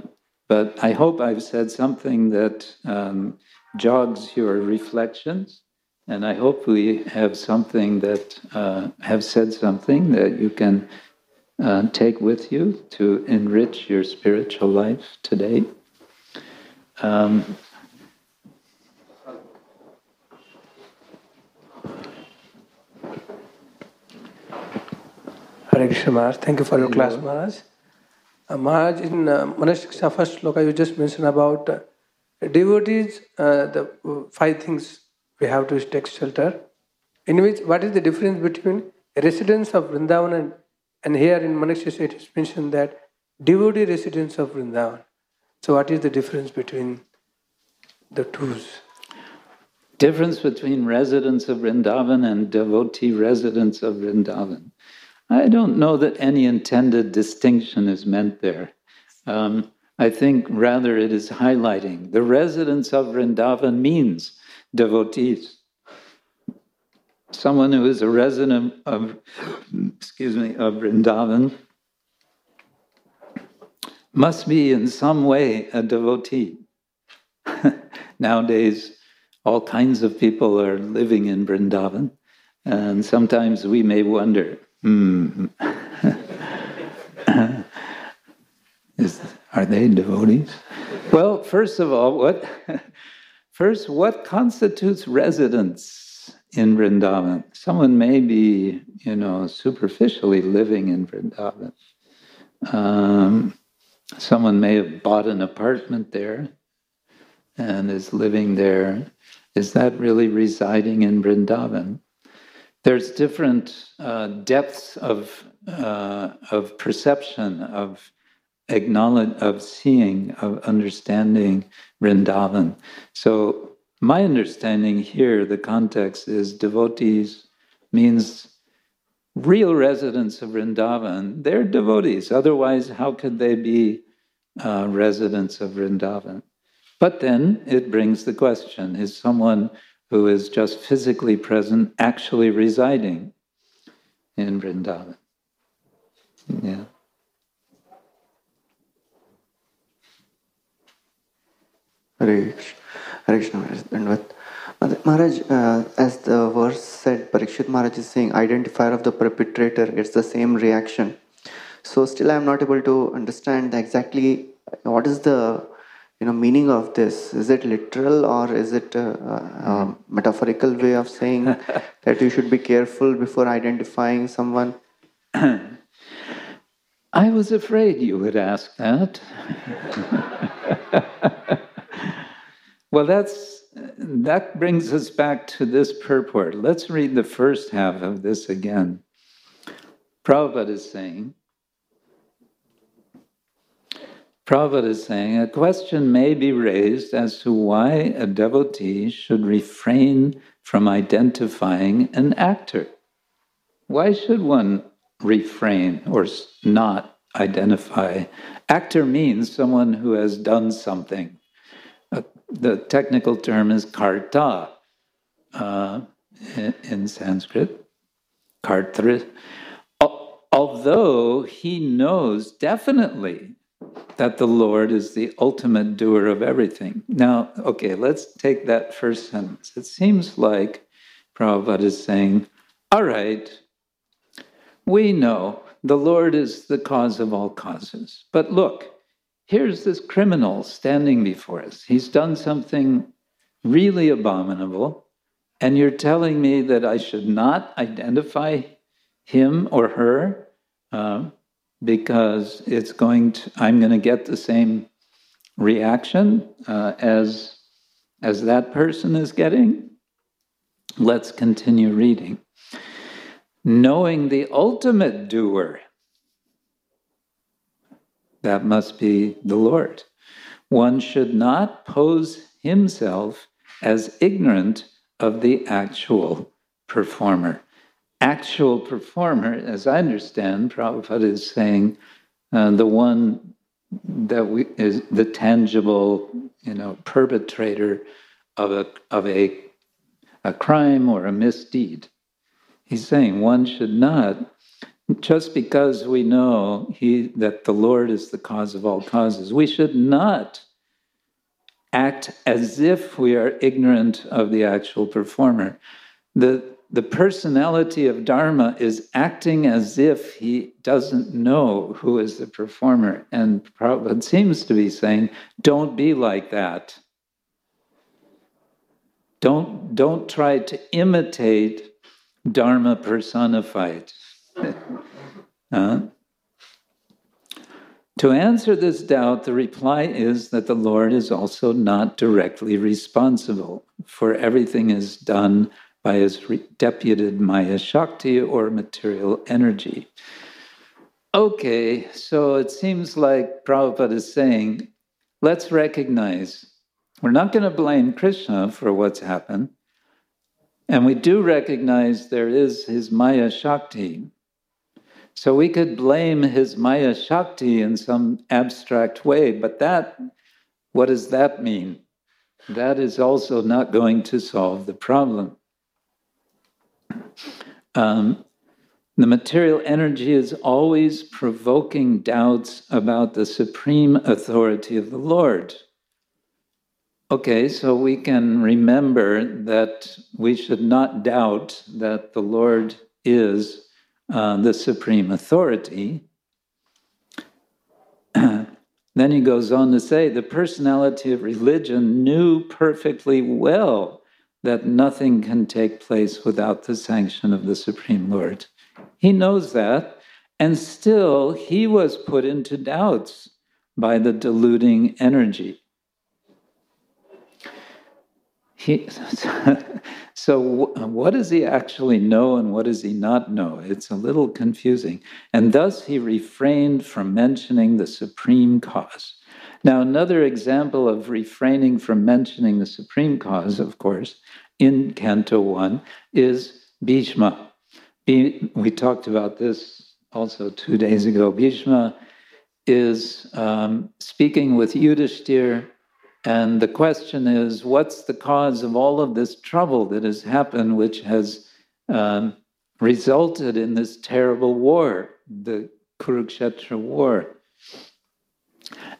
but I hope I've said something that um, jogs your reflections, and I hope we have something that uh, have said something that you can uh, take with you to enrich your spiritual life today. Um, Hare Krishna Maharaj, thank you for your class, Maharaj. Uh, Maharaj, in uh, Maya Shakti first sloka, you just mentioned about uh, devotees, uh, the uh, five things we have to take shelter. In which, what is the difference between residents of Vrindavan and, and here in Maya Shakti it is mentioned that devotee residents of Vrindavan. So what is the difference between the two? Difference between residents of Vrindavan and devotee residents of Vrindavan. I don't know that any intended distinction is meant there. Um, I think rather it is highlighting. The residents of Vrindavan means devotees. Someone who is a resident of, excuse me, of Vrindavan must be in some way a devotee. Nowadays, all kinds of people are living in Vrindavan, and sometimes we may wonder, Hmm. Is, are they devotees? Well, first of all, what first what constitutes residence in Vrindavan? Someone may be, you know, superficially living in Vrindavan. Um, someone may have bought an apartment there and is living there. Is that really residing in Vrindavan? There's different uh, depths of, uh, of perception, of acknowledge, of seeing, of understanding Vrindavan. So my understanding here, the context is devotees means real residents of Vrindavan. They're devotees. Otherwise, how could they be uh, residents of Vrindavan? But then it brings the question, is someone who is just physically present actually residing in Vrindavan? Yeah. Hare Krishna. And what Maharaj, uh, as the verse said, Parikshit Maharaj is saying, identifier of the perpetrator gets the same reaction. So still I am not able to understand exactly what is the you know meaning of this. Is it literal or is it a, a metaphorical way of saying that you should be careful before identifying someone? I was afraid you would ask that. Well, that's, that brings us back to this purport. Let's read the first half of this again. Prabhupada is saying, Prabhupada is saying, a question may be raised as to why a devotee should refrain from identifying an actor. Why should one refrain or not identify? Actor means someone who has done something. Uh, the technical term is karta uh, in, in Sanskrit, kartri. Al- although he knows definitely that the Lord is the ultimate doer of everything. Now, okay, let's take that first sentence. It seems like Prabhupada is saying, all right, we know the Lord is the cause of all causes. But look, here's this criminal standing before us. He's done something really abominable, and you're telling me that I should not identify him or her uh, because it's going to, I'm going to get the same reaction uh, as, as that person is getting? Let's continue reading. Knowing the ultimate doer, that must be the Lord, one should not pose himself as ignorant of the actual performer. Actual performer, as I understand, Prabhupada is saying, uh, the one that we, is the tangible, you know, perpetrator of a of a a crime or a misdeed. He's saying one should not, just because we know he, that the Lord is the cause of all causes, we should not act as if we are ignorant of the actual performer. The, the personality of dharma is acting as if he doesn't know who is the performer. And Prabhupada seems to be saying, don't be like that. Don't, don't try to imitate dharma personified. uh, to answer this doubt, the reply is that the Lord is also not directly responsible, for everything is done by his re- deputed Maya Shakti or material energy. Okay, so it seems like Prabhupada is saying, let's recognize we're not going to blame Krishna for what's happened. And we do recognize there is his Maya Shakti. So we could blame his Maya Shakti in some abstract way, but that, what does that mean? That is also not going to solve the problem. Um, the material energy is always provoking doubts about the supreme authority of the Lord. Okay, so we can remember that we should not doubt that the Lord is uh, the supreme authority. Then he goes on to say, the personality of religion knew perfectly well that nothing can take place without the sanction of the Supreme Lord. He knows that, and still he was put into doubts by the deluding energy. He, so what does he actually know and what does he not know? It's a little confusing. And thus he refrained from mentioning the supreme cause. Now, another example of refraining from mentioning the supreme cause, of course, in Canto one is Bhishma. We talked about this also two days ago. Bhishma is um, speaking with Yudhishthira. And the question is, what's the cause of all of this trouble that has happened, which has um, resulted in this terrible war, the Kurukshetra war?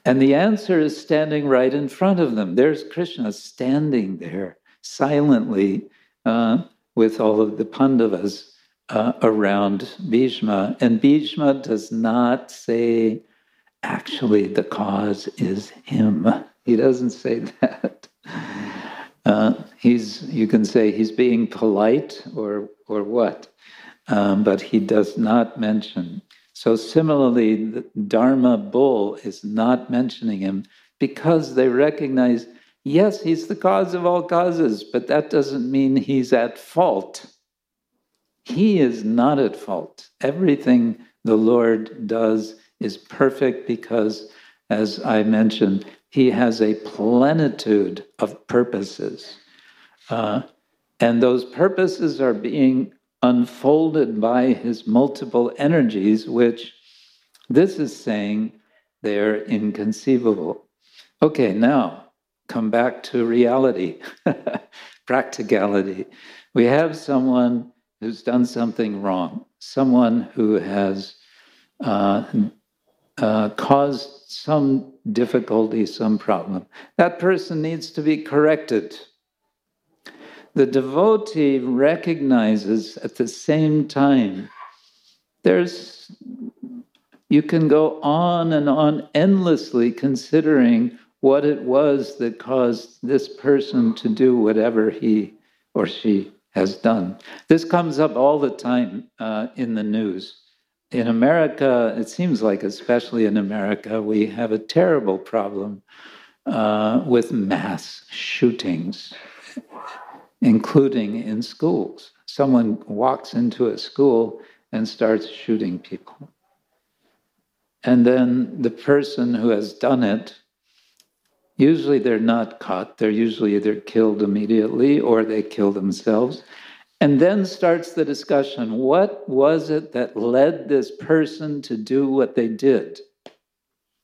And the answer is standing right in front of them. There's Krishna standing there silently uh, with all of the Pandavas uh, around Bhishma. And Bhishma does not say, actually, the cause is him. He doesn't say that. Uh, he's, you can say he's being polite or, or what, um, but he does not mention. So similarly, the Dharma bull is not mentioning him because they recognize, yes, he's the cause of all causes, but that doesn't mean he's at fault. He is not at fault. Everything the Lord does is perfect because, as I mentioned, He has a plenitude of purposes. Uh, and those purposes are being unfolded by his multiple energies, which this is saying they're inconceivable. Okay, now come back to reality, practicality. We have someone who's done something wrong, someone who has uh, uh, caused some difficulty, some problem. That person needs to be corrected. The devotee recognizes at the same time, there's, you can go on and on endlessly considering what it was that caused this person to do whatever he or she has done. This comes up all the time uh, in the news. In America, it seems like, especially in America, we have a terrible problem uh, with mass shootings, including in schools. Someone walks into a school and starts shooting people. And then the person who has done it, usually they're not caught. They're usually either killed immediately or they kill themselves. And then starts the discussion, what was it that led this person to do what they did,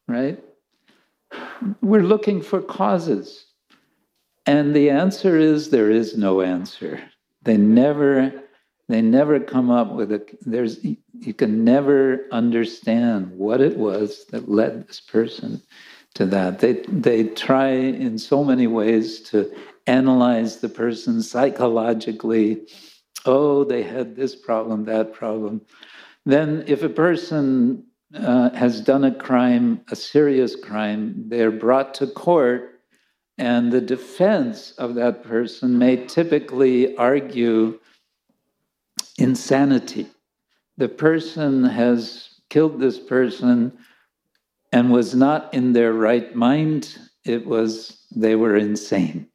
right? We're looking for causes. And the answer is, there is no answer. They never, they never come up with a, there's, you can never understand what it was that led this person to that. They, they try in so many ways to analyze the person psychologically. Oh, they had this problem, that problem. Then if a person uh, has done a crime, a serious crime, they're brought to court, and the defense of that person may typically argue insanity. The person has killed this person and was not in their right mind. It was, they were insane.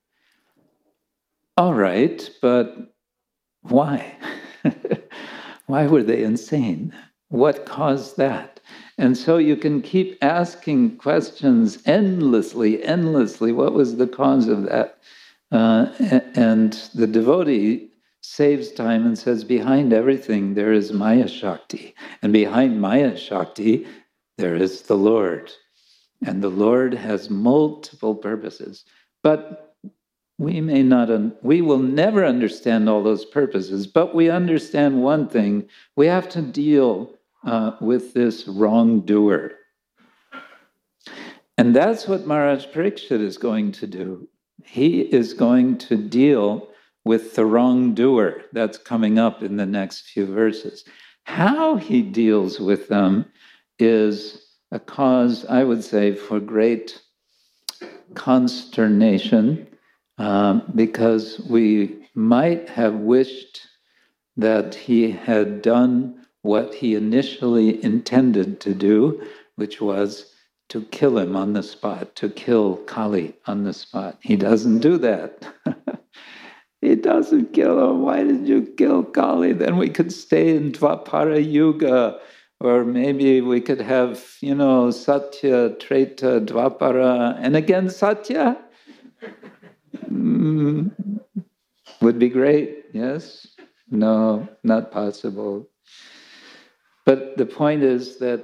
All right, but why? Why were they insane? What caused that? And so you can keep asking questions endlessly, endlessly. What was the cause of that? Uh, and the devotee saves time and says, behind everything there is Maya Shakti. And behind Maya Shakti, there is the Lord. And the Lord has multiple purposes. But We may not, un- we will never understand all those purposes, but we understand one thing. We have to deal uh, with this wrongdoer. And that's what Maharaj Parikshit is going to do. He is going to deal with the wrongdoer. That's coming up in the next few verses. How he deals with them is a cause, I would say, for great consternation. Um, because we might have wished that he had done what he initially intended to do, which was to kill him on the spot, to kill Kali on the spot. He doesn't do that. He doesn't kill him. Why did you kill Kali? Then we could stay in Dvapara Yuga, or maybe we could have, you know, Satya, Treta, Dvapara, and again Satya. Mm, would be great, yes? No, not possible. But the point is that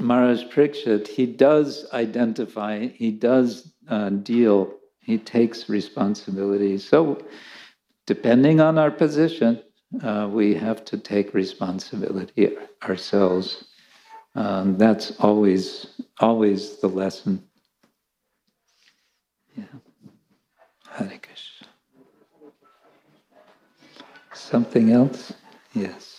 Maharaj Parikshit, he does identify, he does uh, deal, he takes responsibility. So, depending on our position, uh, we have to take responsibility ourselves. Um, that's always, always the lesson. Yeah. Hare Krishna. Something else? Yes.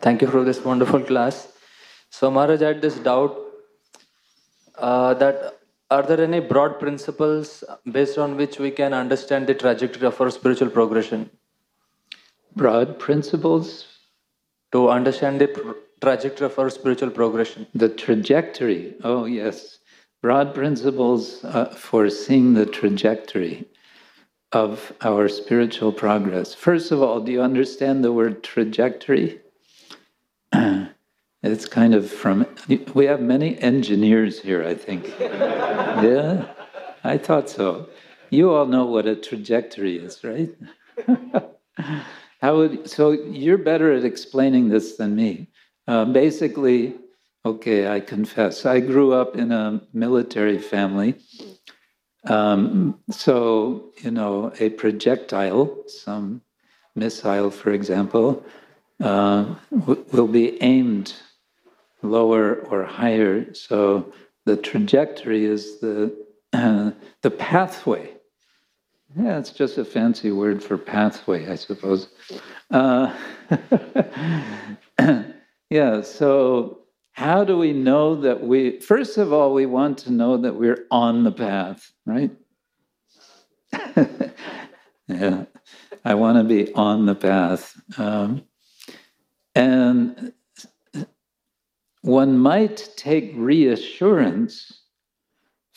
Thank you for this wonderful class. So Maharaj had this doubt uh, that are there any broad principles based on which we can understand the trajectory of our spiritual progression? Broad principles? To understand the pr trajectory of our spiritual progression. The trajectory, oh yes. Broad principles uh, for seeing the trajectory of our spiritual progress. First of all, do you understand the word trajectory? It's kind of from, we have many engineers here, I think. Yeah, I thought so. You all know what a trajectory is, right? How would, so you're better at explaining this than me. Uh, basically, okay, I confess, I grew up in a military family. Um, so, you know, a projectile, some missile, for example, Uh, will be aimed lower or higher. So the trajectory is the uh, the pathway. Yeah, it's just a fancy word for pathway, I suppose. Uh, yeah, so how do we know that we... First of all, we want to know that we're on the path, right? Yeah, I want to be on the path. Um, And one might take reassurance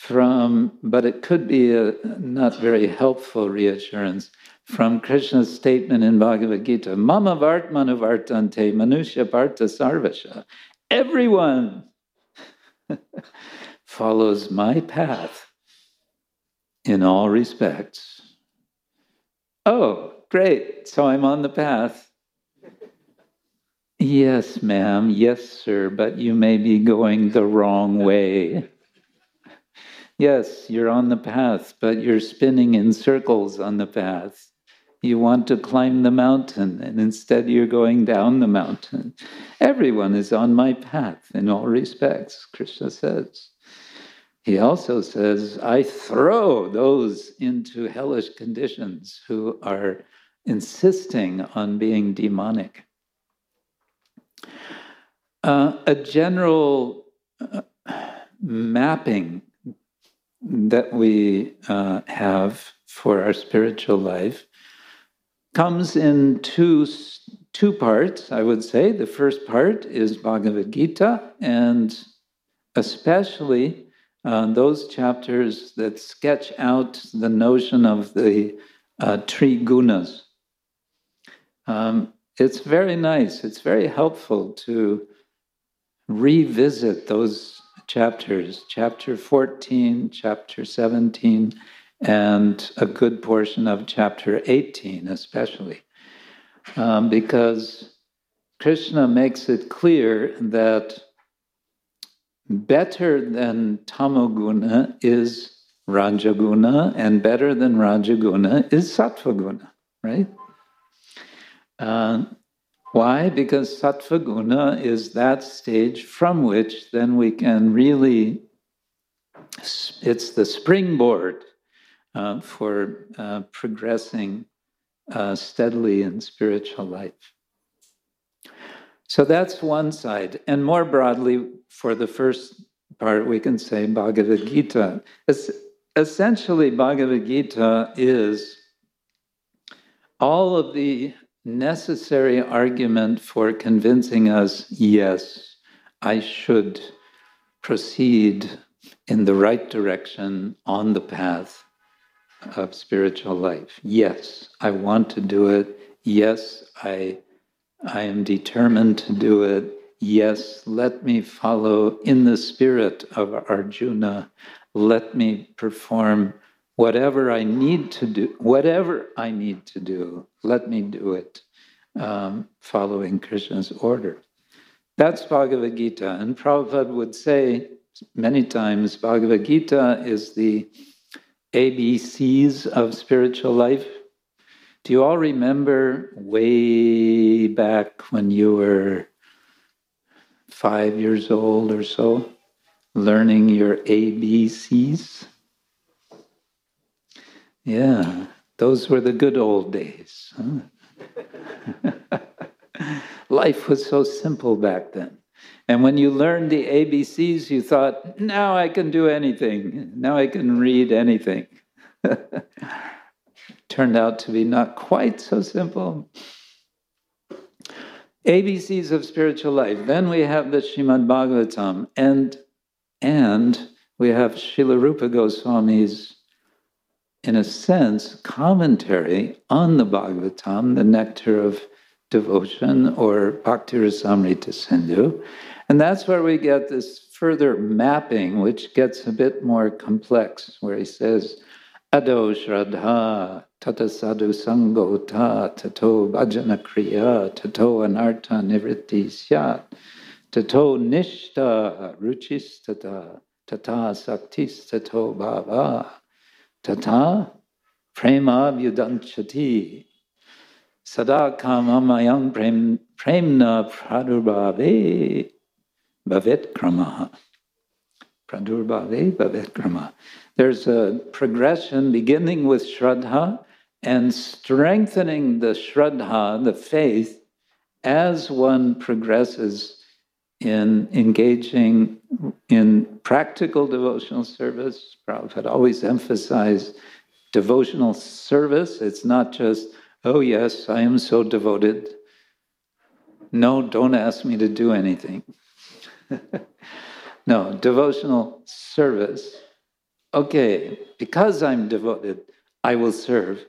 from, but it could be a not very helpful reassurance, from Krishna's statement in Bhagavad Gita, Mama Vartmanu Vartante Manusya Varta Sarvasha. Everyone follows my path in all respects. Oh, great, so I'm on the path. Yes, ma'am. Yes, sir. But you may be going the wrong way. Yes, you're on the path, but you're spinning in circles on the path. You want to climb the mountain, and instead you're going down the mountain. Everyone is on my path in all respects, Krishna says. He also says, I throw those into hellish conditions who are insisting on being demonic. Uh, a general uh, mapping that we uh, have for our spiritual life comes in two, two parts, I would say. The first part is Bhagavad Gita, and especially uh, those chapters that sketch out the notion of the uh, three gunas. Um, it's very nice, it's very helpful to revisit those chapters, chapter fourteen, chapter seventeen, and a good portion of chapter eighteen especially. Um, because Krishna makes it clear that better than tamoguna is rajaguna, and better than rajaguna is sattvaguna, right? Uh, Why? Because sattva guna is that stage from which then we can really, it's the springboard uh, for uh, progressing uh, steadily in spiritual life. So that's one side. And more broadly, for the first part, we can say Bhagavad Gita. Es- essentially, Bhagavad Gita is all of the necessary argument for convincing us, yes, I should proceed in the right direction on the path of spiritual life. Yes, I want to do it. Yes, I, I am determined to do it. Yes, let me follow in the spirit of Arjuna. Let me perform whatever I need to do, whatever I need to do, let me do it, um, following Krishna's order. That's Bhagavad Gita. And Prabhupada would say many times, Bhagavad Gita is the A B Cs of spiritual life. Do you all remember way back when you were five years old or so, learning your A B Cs? Yeah, those were the good old days. Huh? Life was so simple back then. And when you learned the A B Cs, you thought, now I can do anything. Now I can read anything. Turned out to be not quite so simple. A B Cs of spiritual life. Then we have the Srimad Bhagavatam. And, and we have Srila Rupa Goswami's, in a sense, commentary on the Bhagavatam, the Nectar of Devotion, or Bhaktirasamrita Sindhu. And that's where we get this further mapping, which gets a bit more complex, where he says, Ado Shraddha, Tata Sadhu Sangota, Tato Bhajana Kriya, Tato Anartha Nivritti Syat, Tato Nishta Ruchistata, Tata Saktistato Bhava. Tata prema vyudanchati sada kamamayam premna pradurbhave bhavetkramaha. Pradurbhave bhavetkramaha. There's a progression beginning with Shraddha and strengthening the Shraddha, the faith, as one progresses in engaging in practical devotional service. Prabhupada always emphasized devotional service. It's not just, oh yes, I am so devoted. No, don't ask me to do anything. No, devotional service. Okay, because I'm devoted, I will serve.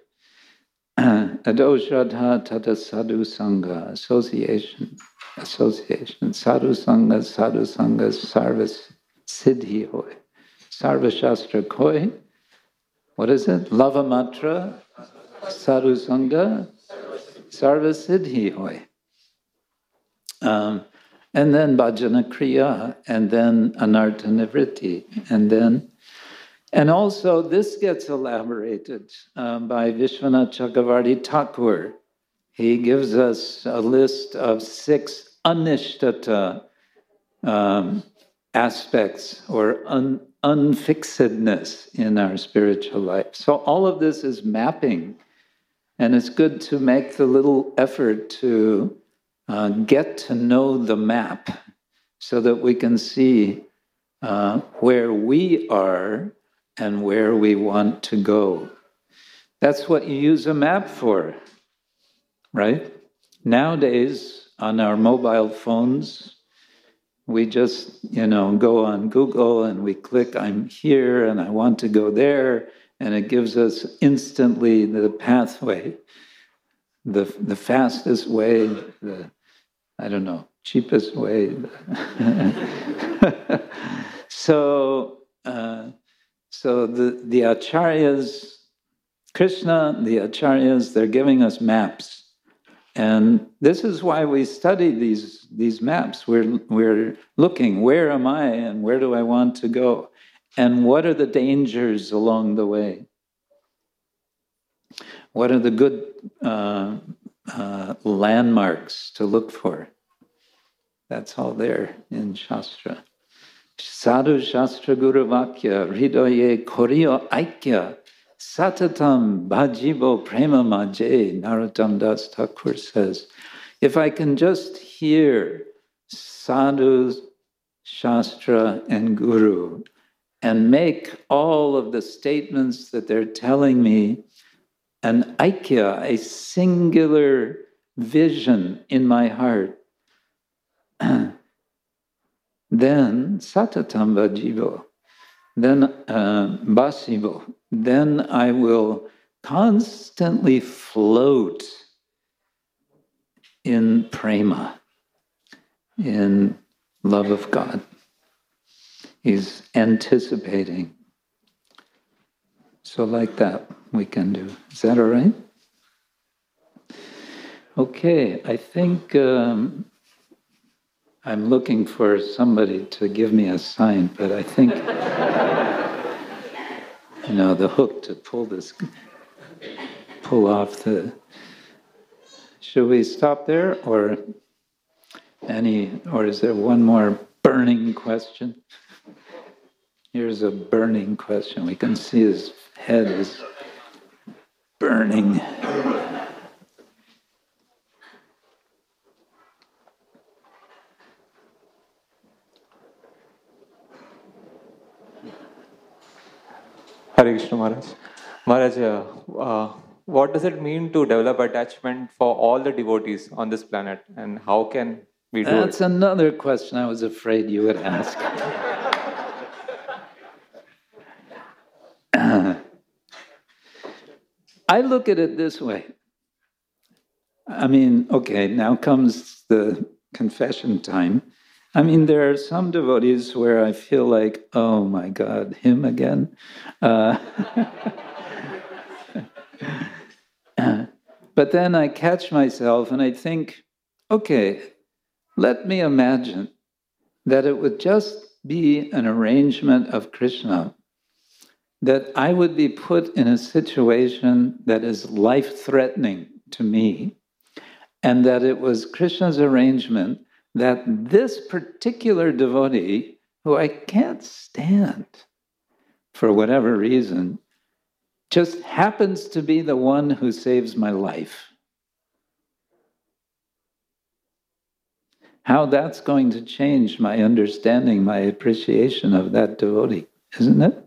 Ado Shraddha Tata Sadhu Sangha, association. Association, sadhu sangha, sadhu sangha, sarva siddhi hoy, sarva shastra koi. What is it? Lava matra, sadhu sangha, sarva siddhi hoy. Um, and then bhajana kriya, and then anartha nivritti, and then, and also this gets elaborated um, by Vishwanath Chakravarti Thakur. He gives us a list of six anishtata um, aspects or un, unfixedness in our spiritual life. So all of this is mapping, and it's good to make the little effort to uh, get to know the map so that we can see uh, where we are and where we want to go. That's what you use a map for. Right? Nowadays, on our mobile phones, we just, you know, go on Google and we click, I'm here and I want to go there, and it gives us instantly the pathway, the, the fastest way, the, I don't know, cheapest way. so, uh, so the, the acharyas, Krishna, the acharyas, they're giving us maps. And this is why we study these, these maps. We're, we're looking, where am I and where do I want to go? And what are the dangers along the way? What are the good uh, uh, landmarks to look for? That's all there in Shastra. Sadhu Shastra Guru Vakya, Hridoye Koriyo Aikya, Satatam bhajibo prema maje, Narayanam Das Thakur says, if I can just hear sadhu, shastra, and guru, and make all of the statements that they're telling me an aikya, a singular vision in my heart, then satatamba jivo, then uh, basivo, then I will constantly float in prema, in love of God. He's anticipating. So like that we can do. Is that all right? Okay, I think um, I'm looking for somebody to give me a sign, but I think, you know, the hook to pull this, pull off the... Should we stop there, or any, or is there one more burning question? Here's a burning question. We can see his head is burning. Hare Krishna Maharaj. Maharaj, uh, uh, what does it mean to develop attachment for all the devotees on this planet, and how can we do it? That's another question I was afraid you would ask. I look at it this way. I mean, okay, now comes the confession time. I mean, there are some devotees where I feel like, oh my God, him again. Uh, but then I catch myself and I think, okay, let me imagine that it would just be an arrangement of Krishna, that I would be put in a situation that is life-threatening to me, and that it was Krishna's arrangement that this particular devotee, who I can't stand for whatever reason, just happens to be the one who saves my life. How that's going to change my understanding, my appreciation of that devotee, isn't it?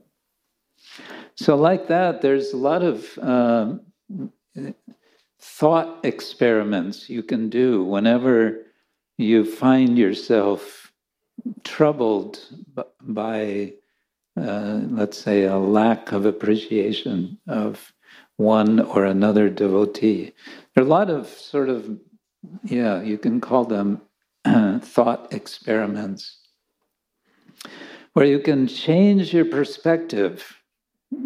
So like that, there's a lot of uh, thought experiments you can do whenever you find yourself troubled by, uh, let's say, a lack of appreciation of one or another devotee. There are a lot of sort of, yeah, you can call them uh, thought experiments, where you can change your perspective.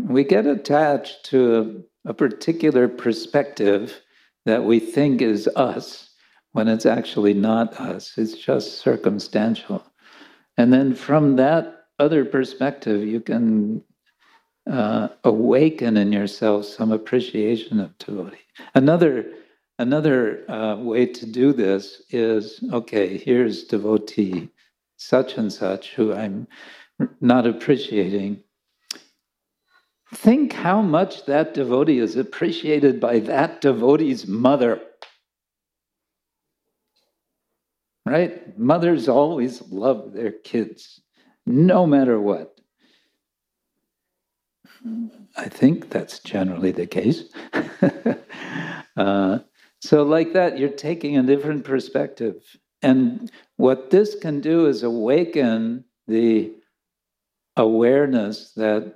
We get attached to a, a particular perspective that we think is us, when it's actually not us, it's just circumstantial. And then from that other perspective, you can uh, awaken in yourself some appreciation of devotee. Another, another uh, way to do this is, okay, here's devotee such and such who I'm not appreciating. Think how much that devotee is appreciated by that devotee's mother. Right? Mothers always love their kids, no matter what. I think that's generally the case. uh, so like that, you're taking a different perspective. And what this can do is awaken the awareness that,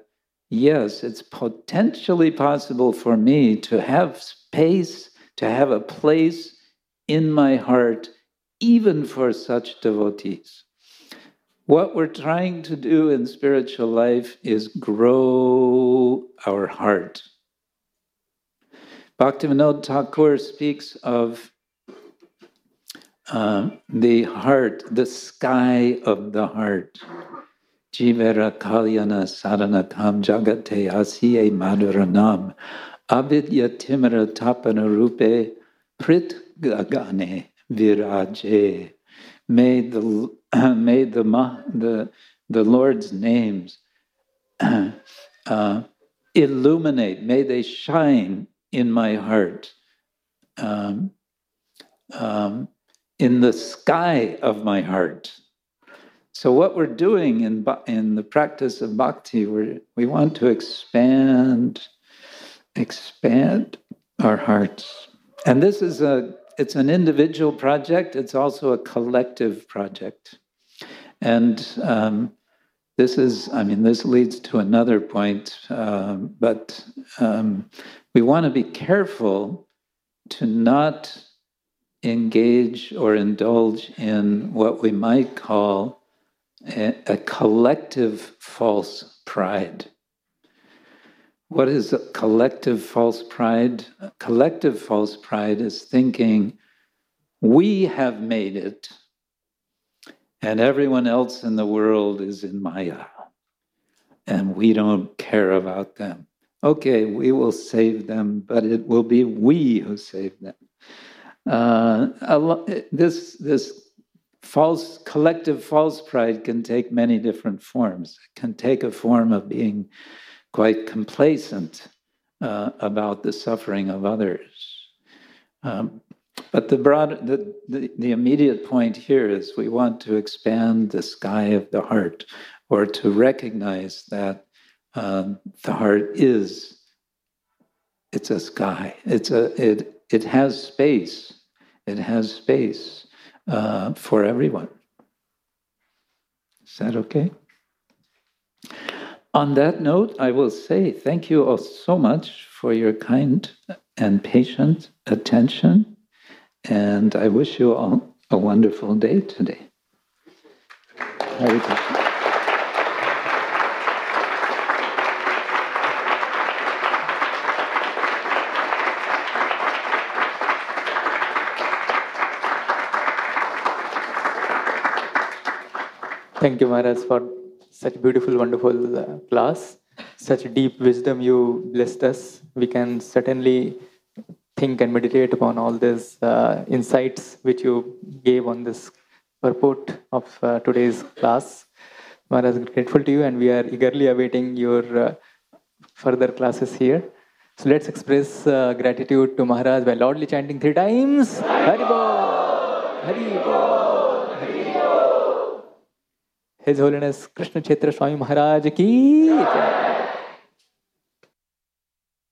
yes, it's potentially possible for me to have space, to have a place in my heart, even for such devotees. What we're trying to do in spiritual life is grow our heart. Bhaktivinoda Thakur speaks of uh, the heart, the sky of the heart. Jivera kalyana saranakam jagate asiye madhuranam avidya timara tapana rupe prit gagane Viraje. May the uh, may the the the Lord's names uh, illuminate. May they shine in my heart, um, um, in the sky of my heart. So what we're doing in in the practice of bhakti, we we want to expand expand our hearts, and this is a it's an individual project, it's also a collective project. And um, this is, I mean, this leads to another point, um, but um, we want to be careful to not engage or indulge in what we might call a, a collective false pride. What is a collective false pride? A collective false pride is thinking, we have made it, and everyone else in the world is in Maya, and we don't care about them. Okay, we will save them, but it will be we who save them. Uh, a lo- this this false collective false pride can take many different forms. It can take a form of being quite complacent uh, about the suffering of others. Um, but the broad, the, the, the immediate point here is we want to expand the sky of the heart, or to recognize that uh, the heart is, it's a sky. It's a, it, it has space. It has space uh, for everyone. Is that okay? On that note, I will say thank you all so much for your kind and patient attention, and I wish you all a wonderful day today. Hare Krishna. Thank you, Maharaj, for such beautiful, wonderful uh, class. Such deep wisdom you blessed us. We can certainly think and meditate upon all these uh, insights which you gave on this purport of uh, today's class. Maharaj, grateful to you, and we are eagerly awaiting your uh, further classes here. So let's express uh, gratitude to Maharaj by loudly chanting three times. Hari Bol! Hari Bol! His Holiness Krishna Cheta Swami Maharaj ki